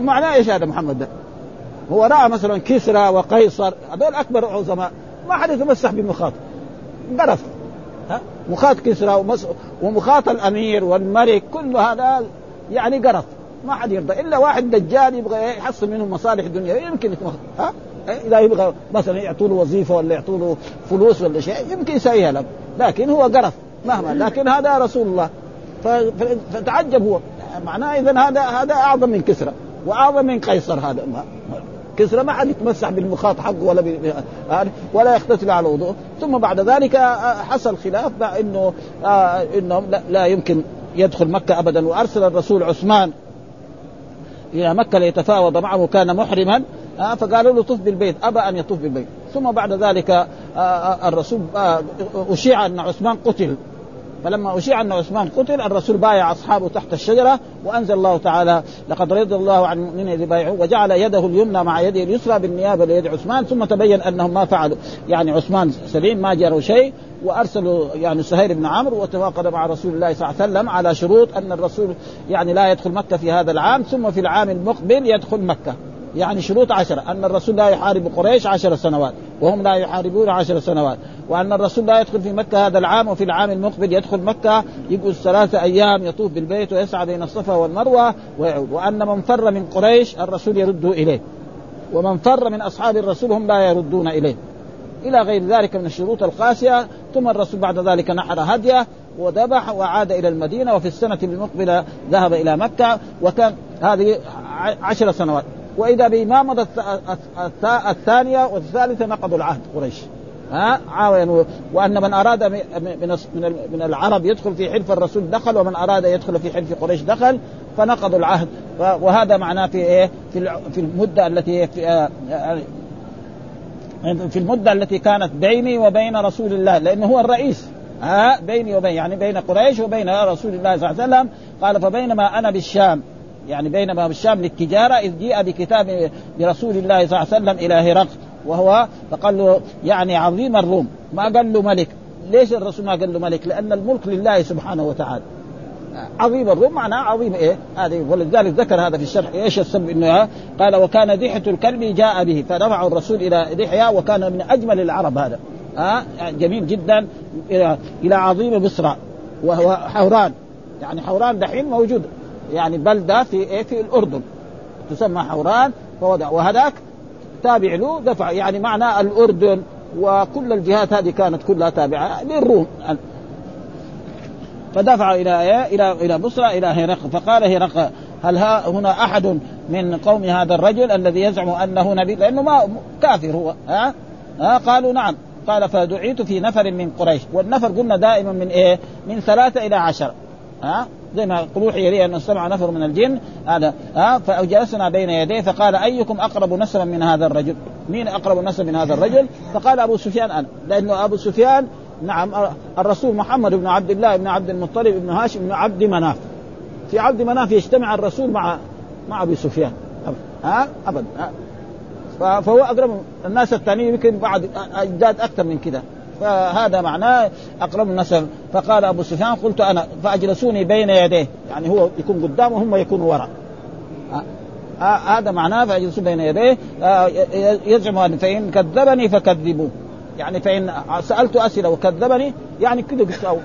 معناه إيش هذا محمد ده. هو رأى مثلا كسرى وقيصر، هذول أكبر عظماء، ما حد يتمسح بالمخاط، قرف مخاط كسرى ومخاط الأمير والملك، كل هذا يعني قرف، ما حد يرضى إلا واحد دجال يبغى يحصل منهم مصالح الدنيا. يمكن يتمخ... ها إذا يبغى مثلا يعطوله وظيفة ولا يعطوله فلوس ولا شيء يمكن يسايها له، لكن هو قرف مهما، لكن هذا رسول الله فتعجب هو. معناه إذن هذا هذا أعظم من كسرى وأعظم من قيصر. هذا ما كسرى ما حد يتمسح بالمخاط حقه ولا ب... ولا يختتل على وضوء. ثم بعد ذلك حصل خلاف بقى إنه إنهم لا يمكن يدخل مكة أبدا. وأرسل الرسول عثمان إلى مكة ليتفاوض معه، كان محرما، فقالوا له طف بالبيت، أبى أن يطوف بالبيت. ثم بعد ذلك الرسول أشيع أن عثمان قتل، فلما أشيع أن عثمان قتل الرسول بايع أصحابه تحت الشجرة، وأنزل الله تعالى لقد رضي الله عن المؤمنين إذ بايعوا وجعل يده اليمنى مع يده اليسرى بالنيابة ليد عثمان. ثم تبين أنهم ما فعلوا، يعني عثمان سليم ما جرى شيء، وأرسلوا يعني سهيل بن عمرو وتواقد مع رسول الله صلى الله عليه وسلم على شروط أن الرسول يعني لا يدخل مكة في هذا العام، ثم في العام المقبل يدخل مكة. يعني شروط عشرة: أن الرسول لا يحارب قريش عشر سنوات وهم لا يحاربون عشر سنوات، وأن الرسول لا يدخل في مكة هذا العام، وفي العام المقبل يدخل مكة يبقى ثلاثة أيام يطوف بالبيت ويسعى بين الصفا والمروة ويعود، وأن من فر من قريش الرسول يرده إليه، ومن فر من أصحاب الرسول هم لا يردون إليه، إلى غير ذلك من الشروط القاسية. ثم الرسول بعد ذلك نحر هديه وذبح وعاد إلى المدينة، وفي السنة المقبلة ذهب إلى مكة، وكان هذه عشر سنوات. وإذا بما مضت الثانية والثالثة نقضوا العهد قريش، ها عاونوا، وأن من أراد من من العرب يدخل في حلف الرسول دخل، ومن أراد يدخل في حلف قريش دخل، فنقضوا العهد. وهذا معناه في إيه في المدة التي في في المدة التي كانت بيني وبين رسول الله، لأنه هو الرئيس، ها بيني وبين يعني بين قريش وبين رسول الله صلى الله عليه وسلم. قال فبينما أنا بالشام، يعني بينما بالشام للتجارة، إذ جاء بكتاب برسول الله صلى الله عليه وسلم إلى هرقل، وهو فقال له يعني عظيم الروم، ما قال له ملك. ليش الرسول ما قال له ملك؟ لأن الملك لله سبحانه وتعالى. عظيم الروم معناه عظيم إيه هذه، ولذلك ذكر هذا في الشرح إيش السبب إنه قال وكان ديحة الكلب جاء به، فرفع الرسول إلى ديحة، وكان من أجمل العرب هذا، ها جميل جدا، إلى عظيم بصرى وهو حوران. يعني حوران دحين موجود، يعني بلدة في إيه في الأردن تسمى حوران، فوضع وهذاك تابع له دفع، يعني معنى الأردن وكل الجهات هذه كانت كلها تابعة للروم. فدفع إلى إيه إلى إلى بصرى إلى هرقل، فقال هرقل هل هنا أحد من قوم هذا الرجل الذي يزعم أنه نبي، لأنه ما كافر هو، ها ها قالوا نعم. قال فدعيت في نفر من قريش، والنفر قلنا دائما من إيه من ثلاثة إلى عشر، ها زي ما قلوحي لي أن سمع نفر من الجن هذا، ها فجلسنا بين يديه، فقال أيكم أقرب نسبا من هذا الرجل، مين أقرب الناس من هذا الرجل؟ فقال أبو سفيان أنا، لأنه أبو سفيان نعم الرسول محمد بن عبد الله بن عبد المطلب بن هاشم بن عبد مناف، في عبد مناف يجتمع الرسول مع مع أبي سفيان ها أبدا، فهو أقرب الناس. الثاني يمكن بعض أجداد أكثر من كده، فهذا معناه أقرب الناس. فقال أبو سفيان قلت أنا، فأجلسوني بين يديه، يعني هو يكون قدامه هم يكونوا وراء، هذا معناه فأجلسوا بين يديه. يزعم فإن كذبني فكذبوا، يعني فإن سألت أسئلة وكذبني يعني كده بيساوي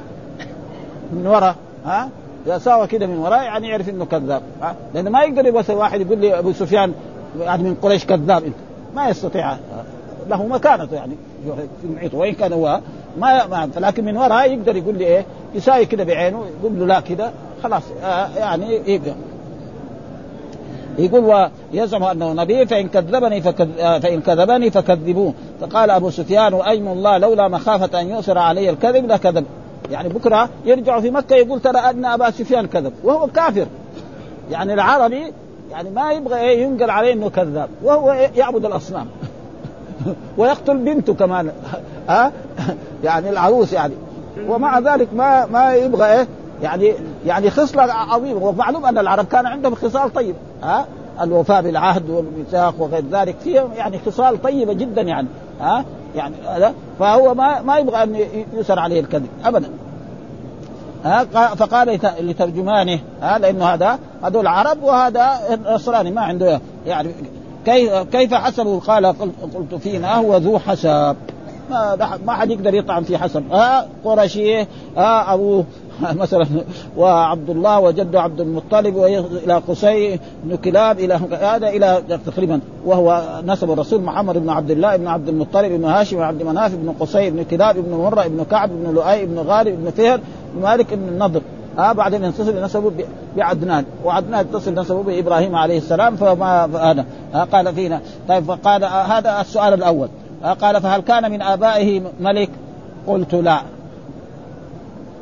من وراء، ها يساوي كده من وراء، يعني يعرف إنه كذاب، لأنه ما يقدر يبص واحد يقول لي أبو سفيان يعني من قريش كذاب، أنت ما يستطيع، له مكانته يعني في المعيط، وين كان هو ما ما لكن من وراء يقدر يقول لي إيه يساوي كده بعينه، يقول له لا كده خلاص يعني إيه. يقول ويزعم أنه نبي فإن كذبني فكذ... فإن كذبني فكذبوه. فقال أبو سفيان وأيم الله لولا مخافة أن يؤثر علي الكذب لكذب، يعني بكرة يرجع في مكة يقول ترى أن أبا سفيان كذب وهو كافر، يعني العربي يعني ما يبغى ينقل عليه أنه كذاب، وهو يعبد الأصنام ويقتل بنته كمان ها يعني العروس يعني، ومع ذلك ما ما يبغى يعني يعني خصلة عظيمة. ومعلوم أن العرب كان عندهم خصال طيبة ها، الوفاء بالعهد والميثاق وغير ذلك، فيهم يعني خصال طيبة جدا يعني ها يعني، فهو ما ما يبغى أن يسر عليه الكذب أبدا ها. فقال لترجمانه ها، لأنه هذا هذول عرب وهذا نصراني ما عنده يعني، كيف حسبه؟ قال قلت فينا هو ذو حساب، ما ما حد يقدر يطعن في حسب، ها قرشيه ها أبوه مثلا وعبد الله وجد عبد المطلب إلى قصي بن كلاب إلى هذا إلى تقريبا، وهو نسب الرسول محمد بن عبد الله بن عبد المطلب بن هاشم بن عبد مناف بن قصي بن كلاب بن مرة بن كعب بن لؤي بن غالب بن فهر بن مالك بن النضر ها. بعدين انتصل نسبه بعدنان، وعدنان اتصل نسبه بإبراهيم عليه السلام، فما هذا قال فينا. طيب فقال هذا السؤال الأول، قال فهل كان من آبائه ملك؟ قلت لا.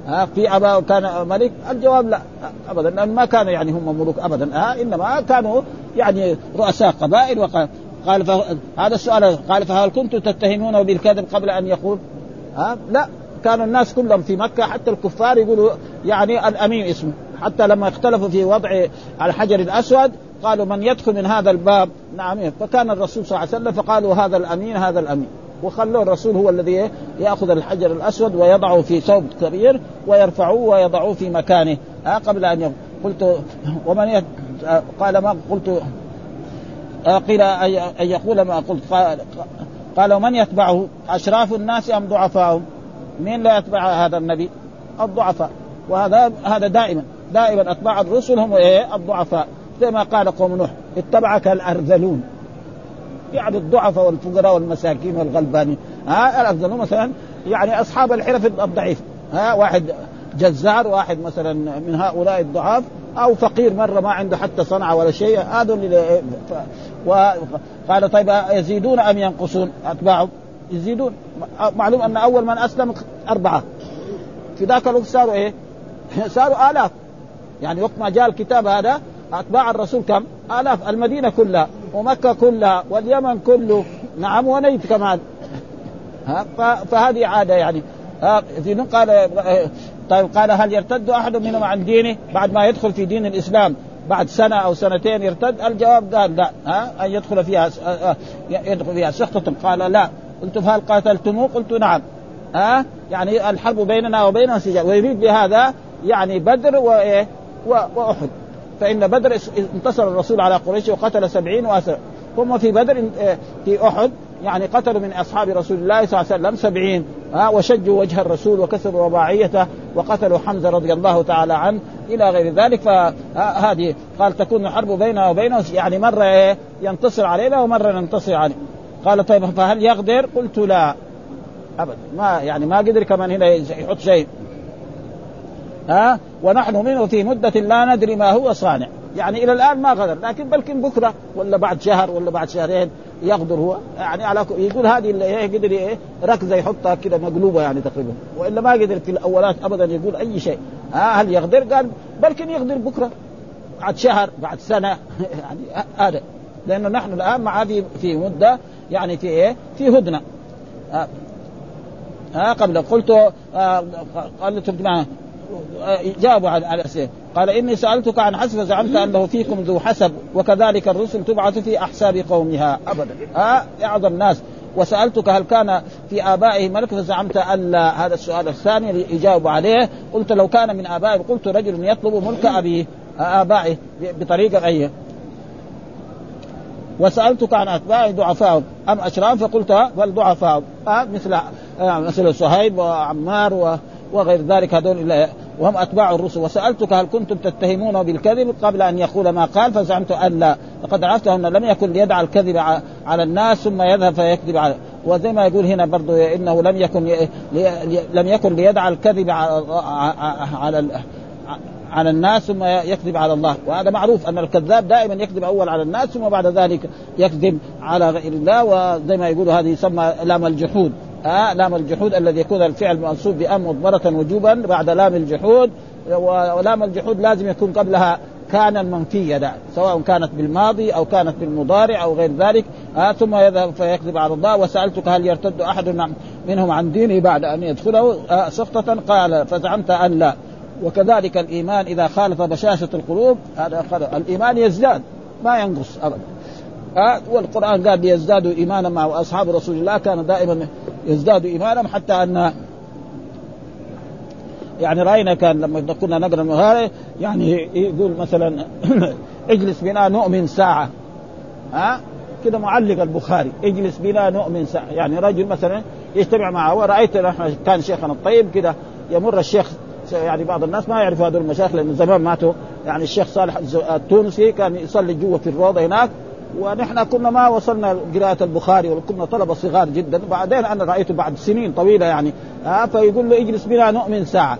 ها في أبا كان ملك؟ الجواب لا أبدا، لأن ما كانوا يعني هم ملوك أبدا ها، إنما كانوا يعني رؤساء قبائل. وقال هذا السؤال قال فهل كنتم تتهمونه بالكذب قبل أن يقول؟ ها لا، كانوا الناس كلهم في مكة حتى الكفار يقولوا يعني الأمين اسمه، حتى لما اختلفوا في وضع الحجر الأسود قالوا من يدخل من هذا الباب نعم، فكان الرسول صلى الله عليه وسلم فقالوا هذا الأمين هذا الأمين، وخلوا الرسول هو الذي يأخذ الحجر الأسود ويضعه في ثوب كبير ويرفعه ويضعه في مكانه آه قبل أن يوم. قلت ومن يت... آه قال ما قلت آه قيل أن أي... يقول ما قلت قال... قال ومن يتبعه أشراف الناس أم ضعفاهم؟ من لا يتبع هذا النبي؟ الضعفاء، وهذا هذا دائما دائما أتباع الرسل هم إيه الضعفاء، زي ما قال قوم نوح اتبعك الأرذلون، يعني الضعفاء والفقراء والمساكين والغلبانين ها. الأرذلون مثلا يعني أصحاب الحرف الضعيف ها، واحد جزار، واحد مثلا من هؤلاء الضعاف، أو فقير مرة ما عنده حتى صنعة ولا شيء هذا اللي ف... و... قال طيب يزيدون أم ينقصون أتباعهم؟ يزيدون، معلوم أن أول من أسلم أربعة، في ذاك الوقت صاروا إيه صاروا آلاف، يعني وقت ما جاء الكتاب هذا أتباع الرسول كم؟ آلاف، المدينة كلها ومكة كلها واليمن كله نعم ونيت كمان ها. فهذه عادة يعني ها. قال طيب قال هل يرتد أحد منهم عن دينه بعد ما يدخل في دين الإسلام بعد سنة أو سنتين يرتد؟ الجواب ده لا ها، أن يدخل فيها يدخل فيها سخطة. قال لا. قلت فهل قاتلتموه؟ قلت نعم ها، يعني الحرب بيننا وبينهم سجال، ويريد بهذا يعني بدر وإيه وأحد، فإن بدر انتصر الرسول على قريش وقتل سبعين وأسر، ثم في بدر في أحد يعني قتلوا من أصحاب رسول الله صلى الله عليه وسلم سبعين ها، وشجوا وجه الرسول وكسروا رباعيته وقتلوا حمزة رضي الله تعالى عنه إلى غير ذلك. فهذه قال تكون الحرب بيننا وبينهم يعني مرة ينتصر علينا ومرة ننتصر عليه. قال طيب فهل يقدر؟ قلت لا أبدا، ما يعني ما قدر كمان هنا يحط شيء ها. ونحن منه في مدة لا ندري ما هو صانع، يعني إلى الآن ما قدر، لكن بلكن بكرة ولا بعد شهر ولا بعد شهرين يقدر هو يعني على يقول هذه اللي هي قدر إيه ركزة يحطها كده مقلوبة يعني تقريبا، وإلا ما قدر في الأولات أبدا يقول أي شيء ها. هل يقدر؟ قال بلكن يقدر بكرة بعد شهر بعد سنة يعني هذا، لأنه نحن الآن معاه في في مدة يعني في إيه؟ في هدنة. آه آه قبل قلت آه قلت معه جابوا على الأسئلة. قال إني سألتك عن حسب زعمت أنه فيكم ذو حسب وكذلك الرسل تبعث في أحساب قومها أبدا. آه أعظم ناس. وسألتك هل كان في آبائه ملك فزعمت أن هذا السؤال الثاني اللي يجاوب عليه قلت لو كان من آبائه قلت رجل يطلب ملك أبيه آبائه بطريقة غير. وسألتك عن أتباع ضعفاء أم أشرام فقلت بل ضعفاء آه مثل آه مثل صهيب وعمار و وغير ذلك هذول إلا وهم أتباع الرسل. وسألتك هل كنتم تتهمونه بالكذب قبل أن يقول ما قال فزعمت أن لا لقد عرفت أنه لم يكن يدعى الكذب على الناس ثم يذهب فيكذب عليه. وزي ما يقول هنا برضو إنه لم يكن لم يكن يدعى الكذب على على على الناس ثم يكذب على الله. وهذا معروف أن الكذاب دائما يكذب أول على الناس ثم بعد ذلك يكذب على غير الله. وزي ما يقول هذه يسمى لام الجحود. آه لام الجحود الذي يكون الفعل منصوب بأم مضمرة وجوبا بعد لام الجحود. ولام الجحود لازم يكون قبلها كان المنفية ده سواء كانت بالماضي أو كانت بالمضارع أو غير ذلك. آه ثم يذهب فيكذب على الله. وسألتك هل يرتد أحد منهم عن دينه بعد أن يدخله آه سخطة قال فزعمت أن لا. وكذلك الإيمان إذا خالف بشاشة القلوب هذا آه الإيمان يزداد ما ينقص أبدا. آه والقرآن قال ليزدادوا إيمانا مع أصحاب رسول الله كان دائما يزداد إيمانهم حتى أن يعني رأينا كان لما كنا نقرأ المغارة يعني يقول مثلا اجلس بنا نؤمن ساعة ها كده معلق البخاري اجلس بنا نؤمن ساعة يعني رجل مثلا يجتمع معه. ورأيت نحن كان شيخنا الطيب كده يمر الشيخ يعني بعض الناس ما يعرفوا هذول المشايخ لأن زمان ماتوا يعني الشيخ صالح التونسي كان يصلي جوا في الروضة هناك ونحن كنا ما وصلنا قراءة البخاري وكنا طلبة صغار جدا. وبعدين أنا رأيته بعد سنين طويلة يعني آه فيقول له اجلس بنا نؤمن ساعة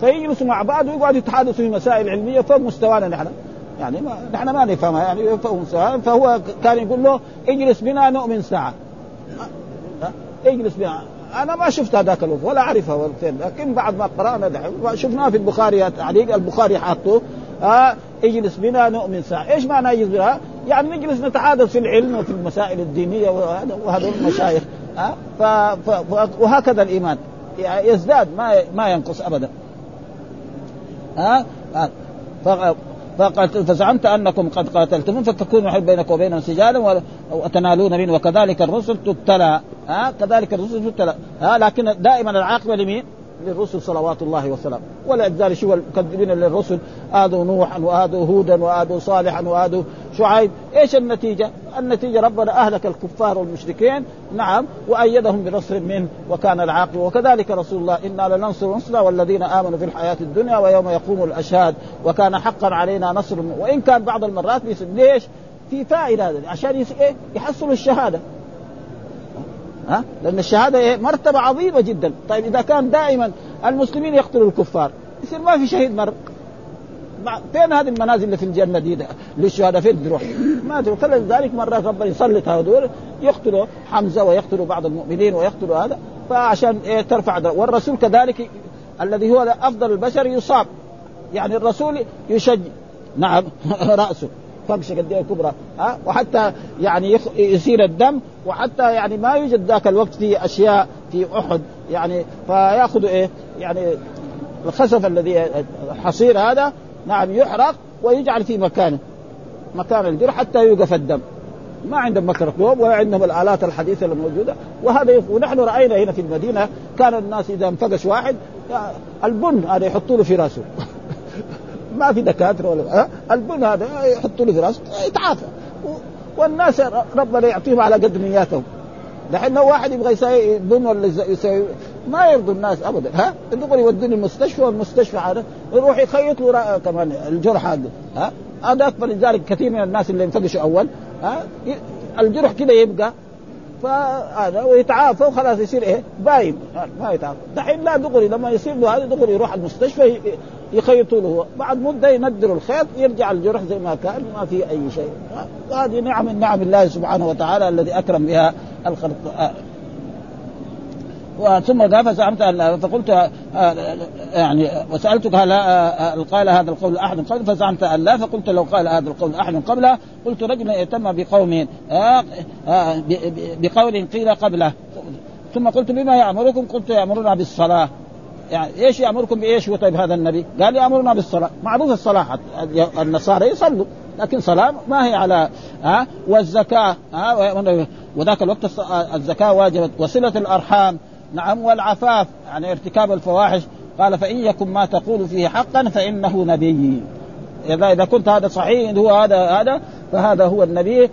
فيجلسوا مع بعض ويقعدوا يتحادثوا في مسائل علمية فوق مستوانا نحن يعني ما نحن ما نفهمها يعني فوق مستوانا. فهو كان يقول له اجلس بنا نؤمن ساعة اجلس بنا. أنا ما شفت هذاك الوقت ولا أعرفها والفين. لكن بعد ما قرأنا ده شفناه في البخاري تعليق البخاري حاطه آه اجلس بنا نؤمن ساعة. إيش معنى اجلس بنا؟ يعني نجلس نتحادث في العلم وفي المسائل الدينية وهذول المشايخ أه؟ ف... ف... وهكذا الإيمان يعني يزداد ما ما ينقص أبدا أه؟ أه؟ ف... فزعمت أنكم قد قاتلتم فتكونوا حرب بينك وبينهم سجالا وتنالون منه وكذلك الرسل تبتلى أه؟ كذلك الرسل تبتلى أه؟ لكن دائما العاقبة لمين؟ للرسل صلوات الله وسلامه. ولذلك شو المكذبين للرسل آذوا نوحا وآذوا هودا وآذوا صالحا وآذوا شعيب. ايش النتيجة؟ النتيجة ربنا أهلك الكفار والمشركين نعم وأيدهم بنصر منه وكان العاقبة. وكذلك رسول الله إنا لننصر رسلنا والذين آمنوا في الحياة الدنيا ويوم يقوم الأشهاد وكان حقا علينا نصر. وإن كان بعض المرات ليش؟ في فائدة عشان يحصلوا الشهادة ها؟ لأن الشهادة إيه؟ مرتبة عظيمة جدا. طيب إذا كان دائما المسلمين يقتلوا الكفار يصير ما في شهيد مر فين هذه المنازل اللي في الجنة دي للشهادة فين تروح؟ ما تروح. فلذلك مرة ربنا يسلط هذول يقتلوا حمزة ويقتلوا بعض المؤمنين ويقتلوا هذا فعشان إيه ترفع ده. والرسول كذلك الذي هو أفضل البشر يصاب يعني الرسول يشجي نعم رأسه فمشي قد ايه كبرى ها وحتى يعني يسير الدم وحتى يعني ما يوجد ذاك الوقت في اشياء في احد يعني فياخذ ايه يعني الخسف الذي الحصير هذا نعم يحرق ويجعل في مكانه مكان الجرح حتى يوقف الدم. ما عندهم ميكروسكوب ولا عندهم الآلات الحديثة الموجودة وهذا. ونحن رأينا هنا في المدينة كان الناس اذا انفقش واحد البن هذا يحطوا له في راسه ما في دكاترة ولا البن هذا يحطوا له في راسه يتعافى. والناس ربنا يعطيهم على قد نياتهم. دحين لو واحد يبغى يساوي بن ولا يساوي ما يرضي الناس ابدا ها يقول يوديني المستشفى والمستشفى عارف يروح يخيط له كمان الجرح هذا ها هذا اكبر. لذلك كثير من الناس اللي انفقشوا اول ها الجرح كده يبقى فهذا ويتعافى وخلاص يصير ايه باين ما يتعافى. دحين لا دغري لما يصير له هذا دغري يروح المستشفى يخيطوا له بعد مدة يندروا الخيط يرجع الجرح زي ما كان ما في أي شيء. هذه نعم النعم الله سبحانه وتعالى الذي أكرم بها الخلق. ثم قال فزعمت فقلت يعني وسألتك هل قال هذا القول أحد قبل فزعمت أن لا، فقلت لو قال هذا القول أحد قبله قلت رجل ائتم بقوم بقول قيل قبله. ثم قلت بما يأمركم؟ قلت يأمرنا بالصلاة. يعني إيش يأمركم بإيش وطيب هذا النبي؟ قال يأمرنا بالصلاة. معروف الصلاة النصارى يصلوا، لكن صلاة ما هي على ها. والزكاة ها، وذاك الوقت الزكاة واجبت، وصلة الأرحام نعم، والعفاف يعني ارتكاب الفواحش. قال فإن يكن ما تقول فيه حقا فإنه نبي. إذا كنت هذا صحيح هو هذا هذا فهذا هو النبي.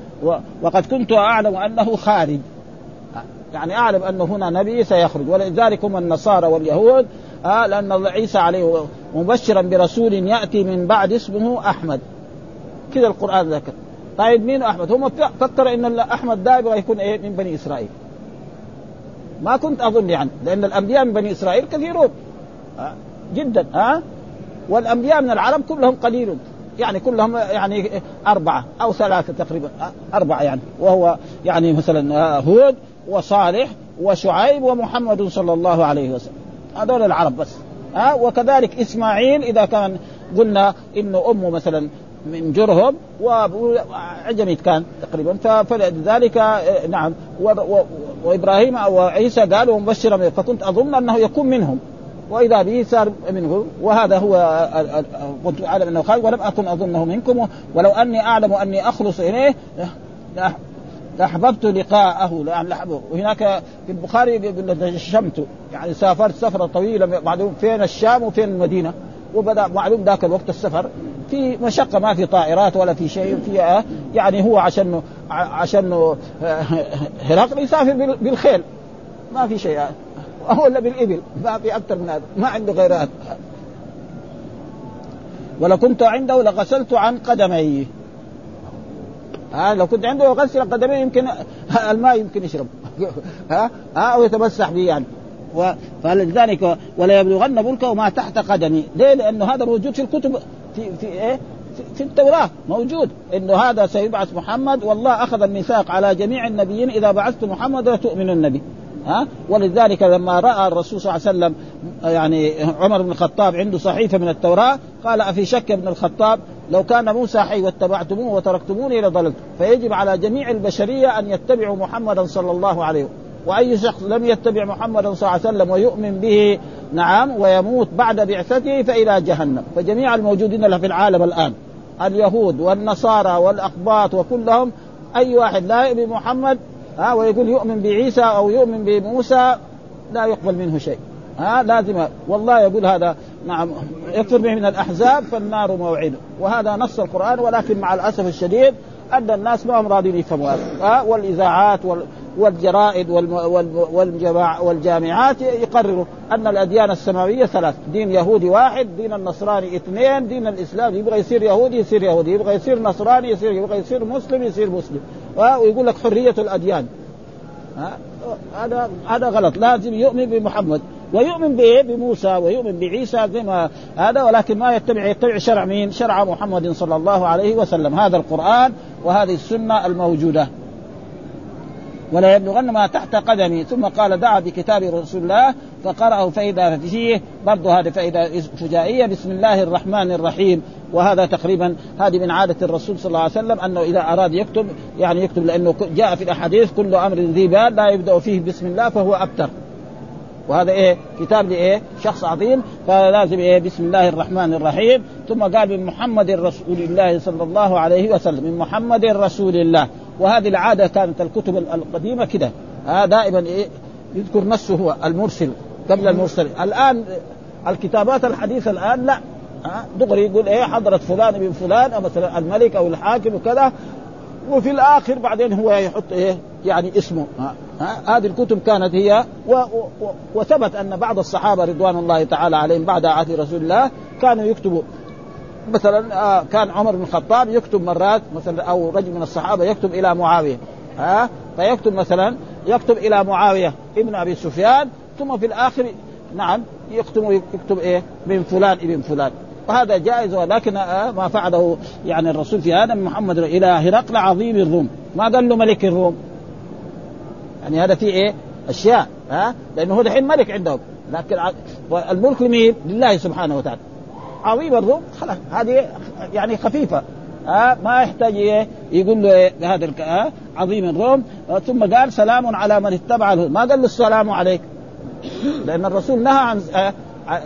وقد كنت أعلم أنه خارج، يعني أعلم أنه هنا نبي سيخرج. ولذلك هم النصارى واليهود آه لأن الله عيسى عليه مبشرا برسول يأتي من بعد اسمه أحمد، كذا القرآن ذكر. طيب مين أحمد؟ هم فكر إن أحمد دائما يكون إيه من بني إسرائيل، ما كنت أظن يعني لأن الأنبياء من بني إسرائيل كثيرون آه جدا آه والأنبياء من العرب كلهم قليلون، يعني كلهم يعني أربعة أو ثلاثة تقريبا آه أربعة يعني، وهو يعني مثلا آه هود وصالح وشعيب ومحمد صلى الله عليه وسلم، هذول العرب بس ها. وكذلك إسماعيل إذا كان قلنا إنه أمه مثلا من جرهم وعجميت كان تقريبا، فلذلك نعم. وإبراهيم أو عيسى قالوا مبشرا، فكنت أظن أنه يكون منهم، وإذا به صار منه، وهذا هو كنت أعلم أنه خارج ولم أكن أظنه منكم، ولو أني أعلم أني أخلص إليه أحببت لقاءه. وهناك في البخاري دشمت، يعني سافرت سفرة طويلة معلوم فين الشام وفين المدينة، وبدأ معلوم ذاك الوقت السفر في مشقة، ما في طائرات ولا في شيء في يعني هو عشان عشان هرقل يسافر بالخيل ما في شيء أو إلا بالإبل، ما في أكثر من هذا، ما عنده غير هذا. ولو كنت عنده لغسلت عن قدميه، ها لو كنت عنده غسل قدميه يمكن الماء يمكن يشرب ها ها او يتمسح به يعني. فلذلك ولا يبلغن بلكه ما تحت قدمي، ليه؟ لانه هذا موجود في الكتب في في ايه في التوراه موجود انه هذا سيبعث محمد، والله اخذ الميثاق على جميع النبيين اذا بعثت محمد لتؤمن النبي ها. ولذلك لما راى الرسول صلى الله عليه وسلم يعني عمر بن الخطاب عنده صحيفه من التوراه قال افي شك ابن الخطاب لو كان موسى حي واتبعتموه وتركتموني لضللت. فيجب على جميع البشرية أن يتبعوا محمدا صلى الله عليه وسلم، وأي شخص لم يتبع محمدا صلى الله عليه وسلم ويؤمن به نعم ويموت بعد بعثته فإلى جهنم. فجميع الموجودين في العالم الآن اليهود والنصارى والأقباط وكلهم، أي واحد لا يؤمن بمحمد ها ويقول يؤمن بعيسى أو يؤمن بموسى لا يقبل منه شيء ها، لازم والله يقول هذا نعم يكفر به من الأحزاب فالنار موعده. وهذا نص القرآن، ولكن مع الأسف الشديد أن الناس ما هم راضين يفهموا هذا، والإذاعات والجرائد والجامعات يقرروا أن الأديان السماوية ثلاث، دين يهودي واحد، دين النصراني اثنين، دين الإسلام يبغى يصير يهودي يصير يهودي، يبغى يصير نصراني يصير، يبغى يصير مسلم يصير مسلم، ويقول لك حرية الأديان. هذا هذا غلط، لازم يؤمن بمحمد ويؤمن بإيه بموسى ويؤمن بعيسى زي ما هذا، ولكن ما يتبع يتبع شرع مين؟ شرع محمد صلى الله عليه وسلم، هذا القرآن وهذه السنة الموجودة. ولا يبلغن ما تحت قدمي، ثم قال دعا بكتاب رسول الله فقرأه فإذا فيه برضه هذه فإذا فجائية بسم الله الرحمن الرحيم. وهذا تقريبا هذه من عادة الرسول صلى الله عليه وسلم أنه إذا أراد يكتب يعني يكتب، لأنه جاء في الأحاديث كل أمر ذي بال لا يبدأ فيه بسم الله فهو أبتر، وهذا إيه كتاب لإيه شخص عظيم، فلازم إيه بسم الله الرحمن الرحيم. ثم قال من محمد رسول الله صلى الله عليه وسلم، من محمد رسول الله. وهذه العادة كانت الكتب القديمة كده آه دائما إيه يذكر نفسه هو المرسل قبل المرسل. الآن الكتابات الحديثة الآن لا آه دغري يقول إيه حضرت فلان بن فلان أو مثلا الملك أو الحاكم وكذا، وفي الآخر بعدين هو يحط إيه يعني اسمه آه. هذه الكتب كانت هي و... و... وثبت أن بعض الصحابة رضوان الله تعالى عليهم بعد عهد رسول الله كانوا يكتبوا مثلا آه كان عمر بن الخطاب يكتب مرات مثلا، أو رجل من الصحابة يكتب إلى معاوية آه فيكتب مثلا يكتب إلى معاوية ابن أبي سفيان، ثم في الآخر نعم يكتب يكتب إيه من فلان ابن فلان. وهذا جائز، ولكن آه ما فعله يعني الرسول في هذا من محمد إلى هرقل عظيم الروم، ما قال له ملك الروم، يعني هذا فيه إيه أشياء ها، لأنه هو دحين ملك عندهم، لكن الملك لمين؟ لله سبحانه وتعالى. عوي برضو خلاص هذه يعني خفيفة، ها ما يحتاج يقول له هذا الك عظيم الروم. ثم قال سلام على من اتبع الهدى، ما قال له السلام عليك، لأن الرسول نهى عن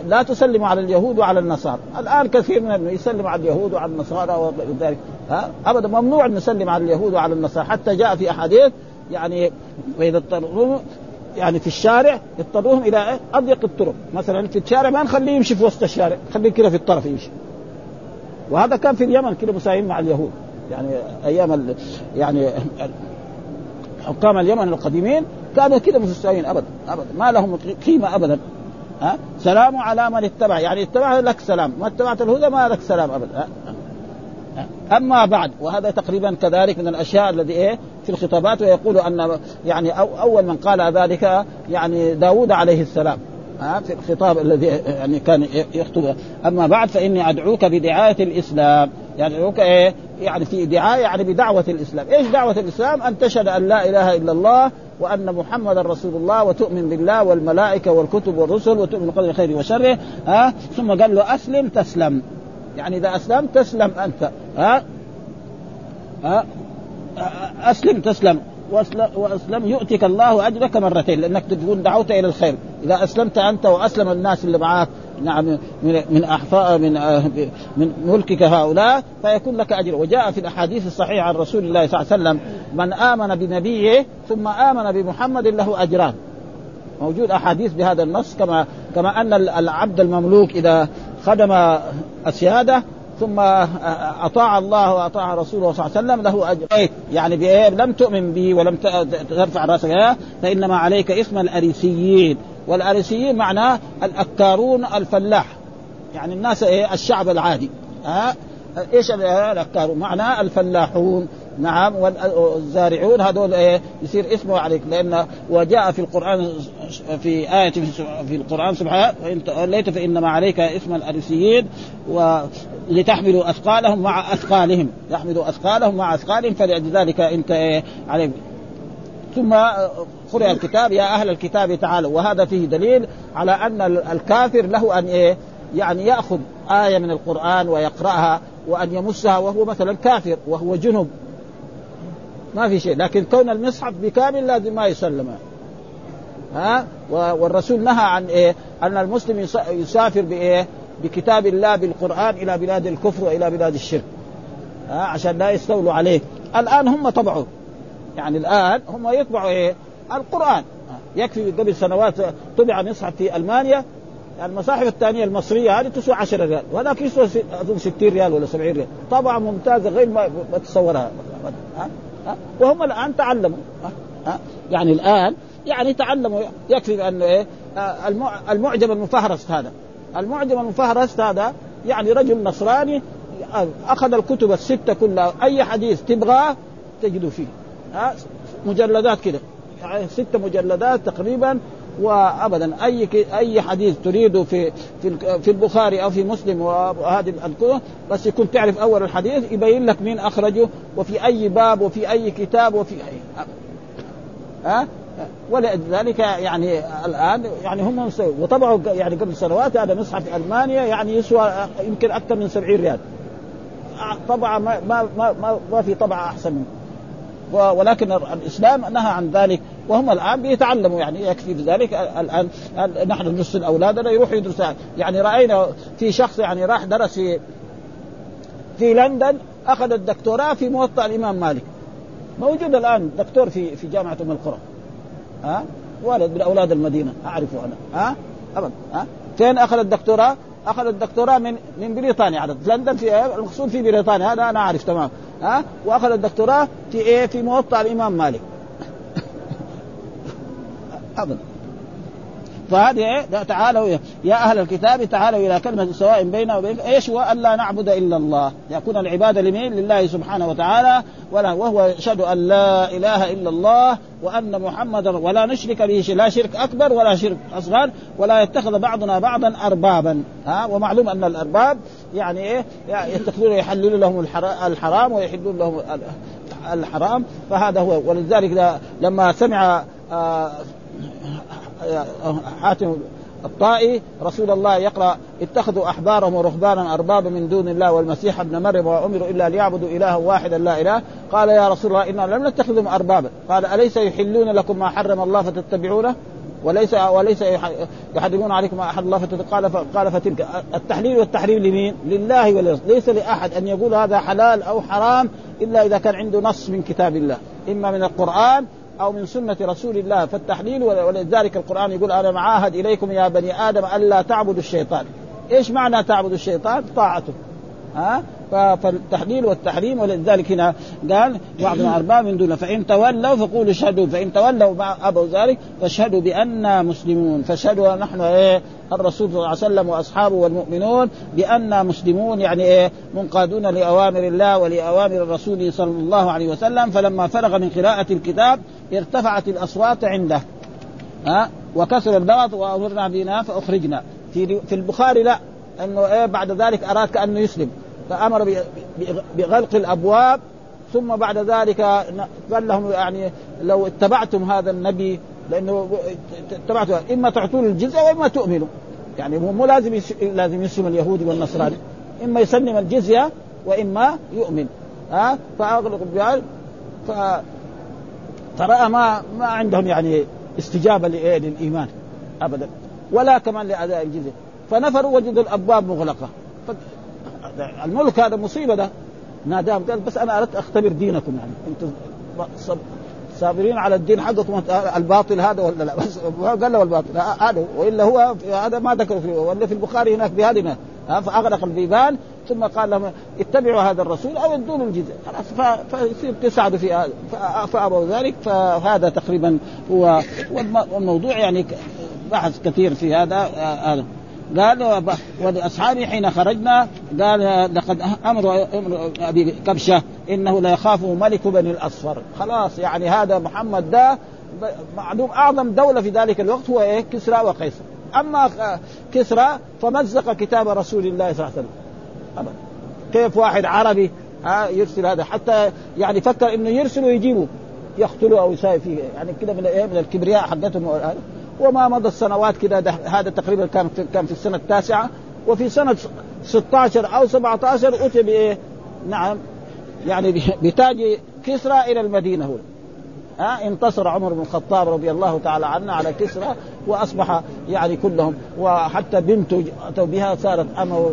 لا تسلم على اليهود وعلى النصارى. الآن كثير من يسلم على اليهود وعلى النصارى وذلك، ها أبدا ممنوع أن نسلم على اليهود وعلى النصارى، حتى جاء في أحاديث يعني وإذا اضطروا يعني في الشارع اضطروهم إلى أضيق الطرق، مثلا في الشارع ما نخليه يمشي في وسط الشارع، خليه كده في الطرف يمشي. وهذا كان في اليمن كده مسايم مع اليهود، يعني أيام ال... يعني حكام اليمن القديمين كانوا كده مسايمين أبدا أبدا، ما لهم قيمة أبدا. أه؟ سلام على من اتبع، يعني اتبع لك سلام، ما اتبعت الهدى ما لك سلام أبدا. أه؟ أه؟ أما بعد، وهذا تقريبا كذلك من الأشياء الذي إيه في الخطابات. ويقول أن يعني أو أول من قال ذلك يعني داود عليه السلام، أه؟ في الخطاب الذي يعني كان يخطبه. أما بعد فإني أدعوك بدعاية الإسلام، يعني أدعوك إيه يعني في دعاية يعني بدعوة الإسلام. إيش دعوة الإسلام؟ أن تشهد أن لا إله إلا الله وأن محمد رسول الله، وتؤمن بالله والملائكة والكتب والرسل، وتؤمن بقدر خيره وشره. ها أه؟ ثم قال له أسلم تسلم، يعني إذا أسلمت تسلم أنت، ها أه؟ أه؟ أسلم تسلم، وأسلم يؤتك الله أجرك مرتين، لأنك تكون دعوت إلى الخير. إذا أسلمت أنت وأسلم الناس اللي معاك نعم من أحفاء من من ملكك هؤلاء فيكون لك أجر. وجاء في الأحاديث الصحيحة عن رسول الله صلى الله عليه وسلم من آمن بنبيه ثم آمن بمحمد له أجران، موجود أحاديث بهذا النص. كما كما أن العبد المملوك إذا خدم السيادة ثم أطاع الله وأطاع رسوله صلى الله عليه وسلم له أجر، يعني بإيه؟ لم تؤمن به ولم ترفع رأسك، فإنما عليك إثم الأريسيين. والأريسيين معناه الأكارون الفلاح، يعني الناس إيه؟ الشعب العادي، ها إيش الأكارون؟ معناه الفلاحون نعم، والزارعون هذول إيه؟ يصير اسمه عليك. لأن وجاء في القرآن في آية في القرآن سبحانه وإن توليت فإنما عليك اسم الأريسيين، ولتحملوا أثقالهم مع أثقالهم، يحملوا أثقالهم مع أثقالهم، فلذلك أنت إيه؟ عليك. ثم قرئ الكتاب يا أهل الكتاب تعالوا، وهذا فيه دليل على أن الكافر له أن إيه؟ يعني يأخذ آية من القرآن ويقرأها وأن يمسها وهو مثلا كافر وهو جنب ما في شيء، لكن كون المصحف بكامل لازم ما يسلمه، ها. والرسول نهى عن إيه؟ أن المسلم يسافر بإيه؟ بكتاب الله بالقرآن إلى بلاد الكفر وإلى بلاد الشرك، ها، عشان لا يستولوا عليه. الآن هم طبعوا، يعني الآن هم يطبعوا إيه؟ القرآن. يكفي قبل سنوات طبع مصحف في ألمانيا، يعني المصاحف الثانية المصرية هذه تسوى عشرة ريال، وهذاك يسوى ستين ريال ولا سبعين ريال، طبعا ممتازة غير ما بتصورها، ها؟ ها؟ وهم الآن تعلموا، ها؟ ها؟ يعني الآن يعني تعلموا. يكفي أن إيه؟ المعجم المفهرس هذا، المعجم المفهرس هذا يعني رجل نصراني أخذ الكتب الستة كلها، أي حديث تبغاه تجده فيه، ها؟ مجلدات كده يعني ستة مجلدات تقريبا، وأبدا أي أي حديث تريده في في في البخاري أو في مسلم وهذه الكتب، بس يكون تعرف أول الحديث يبين لك مين أخرجه وفي أي باب وفي أي كتاب وفي أي، ها. ولذلك يعني الآن يعني هم مسوي. وطبعا يعني قبل سنوات هذا مصحف في ألمانيا يعني يسوى يمكن أكثر من سبعين ريال، طبعا ما ما ما, ما في طبعة أحسن منه. ولكن الإسلام نهى عن ذلك، وهم الآن بيتعلموا. يعني يكفي بذلك الآن نحن ندرس أولادنا يروحوا يدرسوا، يعني رأينا في شخص يعني راح درس في لندن، أخذ الدكتوراه في موطأ الإمام مالك، موجود الآن دكتور في في جامعة أم القرى، ها، ولد من أولاد المدينة أعرفه أنا، ها أبدا، ها. فين أخذ الدكتوراه؟ أخذ الدكتوراه من من بريطانيا، على لندن في المقصود في بريطانيا، هذا أنا أعرف تمام، ها. وأخذ الدكتوراه في إيه؟ في موطأ الإمام مالك أبدا. فهذه تعالوا يا أهل الكتاب تعالوا إلى كلمة سواء بيننا وبين إيش؟ وأن لا نعبد إلا الله، يكون العبادة لمين؟ لله سبحانه وتعالى. وهو يشهد أن لا إله إلا الله وأن محمد، ولا نشرك به شيئا، لا شرك أكبر ولا شرك أصغر، ولا يتخذ بعضنا بعضا أربابا، ها. ومعلوم أن الأرباب يعني إيه؟ يتخذون يحلون لهم الحرام ويحلون لهم الحرام، فهذا هو. ولذلك لما سمع حاتم الطائي رسول الله يقرأ: اتخذوا أحبارهم ورهبانا أربابا من دون الله والمسيح ابن مريم وأمروا إلا ليعبدوا إلها واحدا لا إله. قال: يا رسول الله إننا لم نتخذهم أربابا. قال: أليس يحلون لكم ما حرم الله فتتبعونه وليس وليس يحرمون عليكم ما أحد الله فتتقال؟ قال: فتلك التحليل والتحريم لمين؟ لله وليس ليس لأحد أن يقول هذا حلال أو حرام إلا إذا كان عنده نص من كتاب الله، إما من القرآن أو من سنة رسول الله. فالتحليل، ولذلك القرآن يقول: أنا معاهد إليكم يا بني آدم ألا تعبدوا الشيطان. إيش معنى تعبدوا الشيطان؟ طاعته. ها؟ فالتحليل والتحريم. ولذلك هنا قال: بعضهم أرباب من دون، فإن تولوا فقولوا اشهدوا، فإن تولوا أبوا ذلك فاشهدوا بأننا مسلمون. فاشهدوا نحن إيه؟ الرسول صلى الله عليه وسلم وأصحابه والمؤمنون بأننا مسلمون، يعني إيه؟ منقادون لأوامر الله ولأوامر الرسول صلى الله عليه وسلم. فلما فرغ من قراءة الكتاب ارتفعت الأصوات عنده، ها؟ وكسر البغض وأمرنا بنا فأخرجنا. في في البخاري لا، أنه إيه بعد ذلك أراد كأنه يسلم فأمر بغلق الأبواب، ثم بعد ذلك قال لهم: يعني لو اتبعتم هذا النبي، لأنه اتبعتم إما تعطون الجزية وإما تؤمنوا، يعني مو لازم لازم يسلم اليهود والنصراني، إما يسلم الجزية وإما يؤمن. ها؟ فأغلق الباب، فترى ما ما عندهم يعني استجابة للإيمان أبدا، ولا كمان لأداء الجزية. فنفروا وجدوا الأبواب مغلقة. الملك هذا مصيبة، ده نادام قال: بس أنا أردت أختبر دينكم، يعني أنتم صابرين على الدين حقكم، الباطل هذا ولا لا؟ بس قال له: الباطل هذا، وإلا هو هذا ما ذكر فيه، ولا في البخاري هناك بهذه. فأغلق البيبان، ثم قال لهم: اتبعوا هذا الرسول أو ادوا الجزية. فيصير تساعدوا في هذا، فأبوا ذلك. فهذا تقريبا هو والموضوع، يعني بحث كثير في هذا. قال: وأصحابي حين خرجنا، قال: لقد أمر أبي كبشة إنه لا يخافه ملك بني الأصفر. خلاص، يعني هذا محمد ده معلوم أعظم دولة في ذلك الوقت هو إيه؟ كسرى وقيصر. أما كسرى فمزق كتاب رسول الله صلى الله عليه وسلم. كيف واحد عربي يرسل هذا؟ حتى يعني فكر إنه يرسل ويجيبه يقتله أو يساوي فيه، يعني كده من إيه؟ من الكبرياء حقتهم. وما مضى السنوات كده، هذا تقريبا كان في كان في السنة التاسعة، وفي سنة ستة عشر أو سبعة عشر أتي بإيه؟ نعم، يعني بتاج كسرى إلى المدينة هنا. ها؟ انتصر عمر بن الخطاب رضي الله تعالى عنه على كسرى، وأصبح يعني كلهم، وحتى بنته أتوا بها صارت أمه.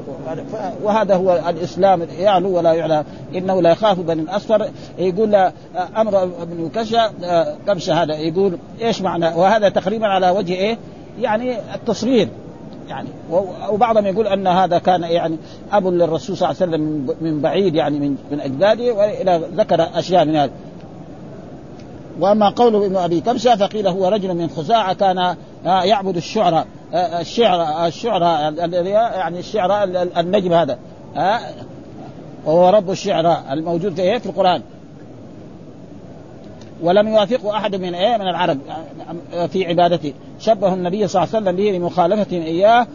وهذا هو الإسلام، يعلو ولا يعلى. إنه لا يخاف بني الأصفر. يقول أمر بن كبشة هذا، يقول إيش معنى؟ وهذا تقريبا على وجه إيه؟ يعني التصغير يعني. وبعضهم يقول أن هذا كان يعني أبو للرسول صلى الله عليه وسلم من بعيد، يعني من من أجداده، وذكر أشياء من هذا. وأما قوله ابن أبي كبشة فقيل هو رجل من خزاعة كان يعبد الشعراء، الشعراء الشعراء يعني الشعراء النجم هذا، وهو رب الشعراء الموجود في في القرآن. ولم يوافقه أحد من إيه من العرب في عبادته. شبه النبي صلى الله عليه وسلم به لمخالفتهم إياه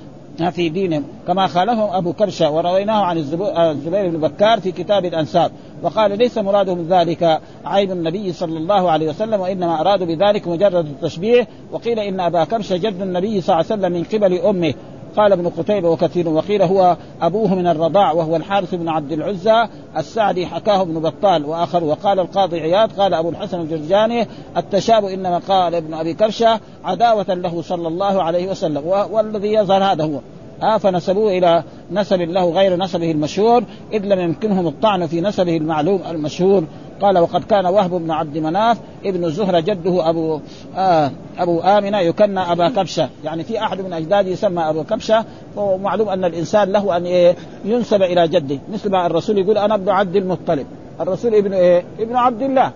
في دينهم كما خالفهم أبو كبشة. ورويناه عن الزبير بن بكار في كتاب الأنساب، وقال: ليس مرادهم ذلك عيب النبي صلى الله عليه وسلم، وإنما أرادوا بذلك مجرد التشبيه. وقيل إن أبا كبشة جد النبي صلى الله عليه وسلم من قبل أمه، قال ابن قتيبة وكثير. وقيل هو أبوه من الرضاع، وهو الحارث بن عبد العزة السعدي، حكاه ابن بطال وآخر. وقال القاضي عياض، قال أبو الحسن الجرجاني: التشابه إنما قال ابن أبي كبشة عداوة له صلى الله عليه وسلم، والذي يظهر هذا هو. آه فنسبوه إلى نسب له غير نسبه المشهور، إذ لم يمكنهم الطعن في نسبه المعلوم المشهور. قال: وقد كان وهب بن عبد مناف ابن زهرة جده أبو آه أبو آمنة يكنى أبا كبشة، يعني في أحد من أجداده يسمى أبو كبشة. ومعلوم أن الإنسان له أن ينسب إلى جده، مثل ما الرسول يقول: أنا ابن عبد المطلب، الرسول ابن إيه؟ ابن عبد الله.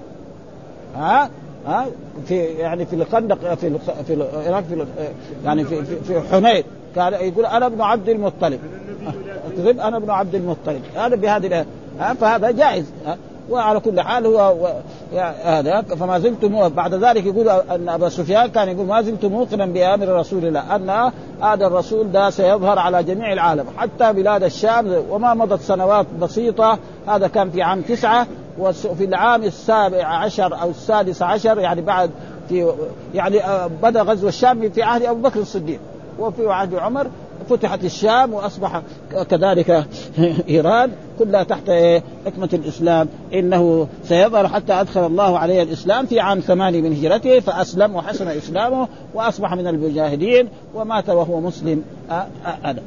ها ها في يعني في الخندق في في العراق في يعني في في حنين قال يقول: أنا ابن عبد المطلب، أكذب أنا ابن عبد المطلب، هذا بهذه. فهذا جائز. وعلى كل حال هو هذا. فما زلت بعد ذلك يقول أن أبا سفيان كان يقول: ما زلت موقنا بأمر رسول الله أن هذا الرسول ده سيظهر على جميع العالم حتى بلاد الشام. وما مضت سنوات بسيطة، هذا كان في عام تسعة، وفي العام السابع عشر أو السادس عشر، يعني بعد في يعني بدأ غزو الشام في عهد أبو بكر الصديق، وفي عهد عمر فتحت الشام وأصبح كذلك إيران كلها تحت حكمة الإسلام. إنه سيظهر حتى أدخل الله عليه الإسلام في عام ثمانية من هجرته، فأسلم وحسن إسلامه وأصبح من المجاهدين ومات وهو مسلم. هذا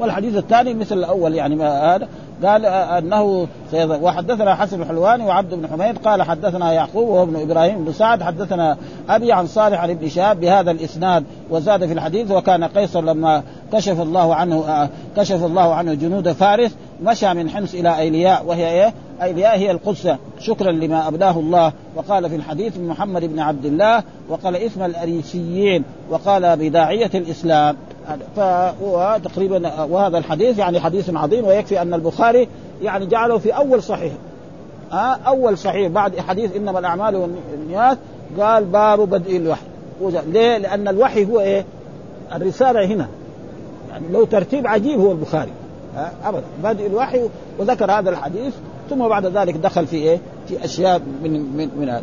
والحديث الثاني مثل الأول يعني ما هذا قال أنه سيظهر. وحدثنا حسن الحلواني وعبد بن حميد قال حدثنا يعقوب وهو ابن إبراهيم بن سعد حدثنا أبي عن صالح عن ابن شهاب بهذا الإسناد. وزاد في الحديث وكان قيصر لما كشف الله عنه كشف الله عنه جنود فارس مشى من حمص إلى أيلياء، وهي إيه؟ أيلياء هي القدس، شكرا لما أبداه الله. وقال في الحديث محمد بن عبد الله وقال اسم الأريسيين وقال بداعية الإسلام. فهو تقريبا وهذا الحديث يعني حديث عظيم، ويكفي أن البخاري يعني جعله في أول صحيح أول صحيح بعد حديث إنما الأعمال والنيات قال باب بدء الوحي. ليه؟ لأن الوحي هو إيه؟ الرسالة هنا، يعني لو ترتيب عجيب هو البخاري أبدا بدء الوحي، وذكر هذا الحديث ثم بعد ذلك دخل في إيه؟ في أشياء من من من هذا.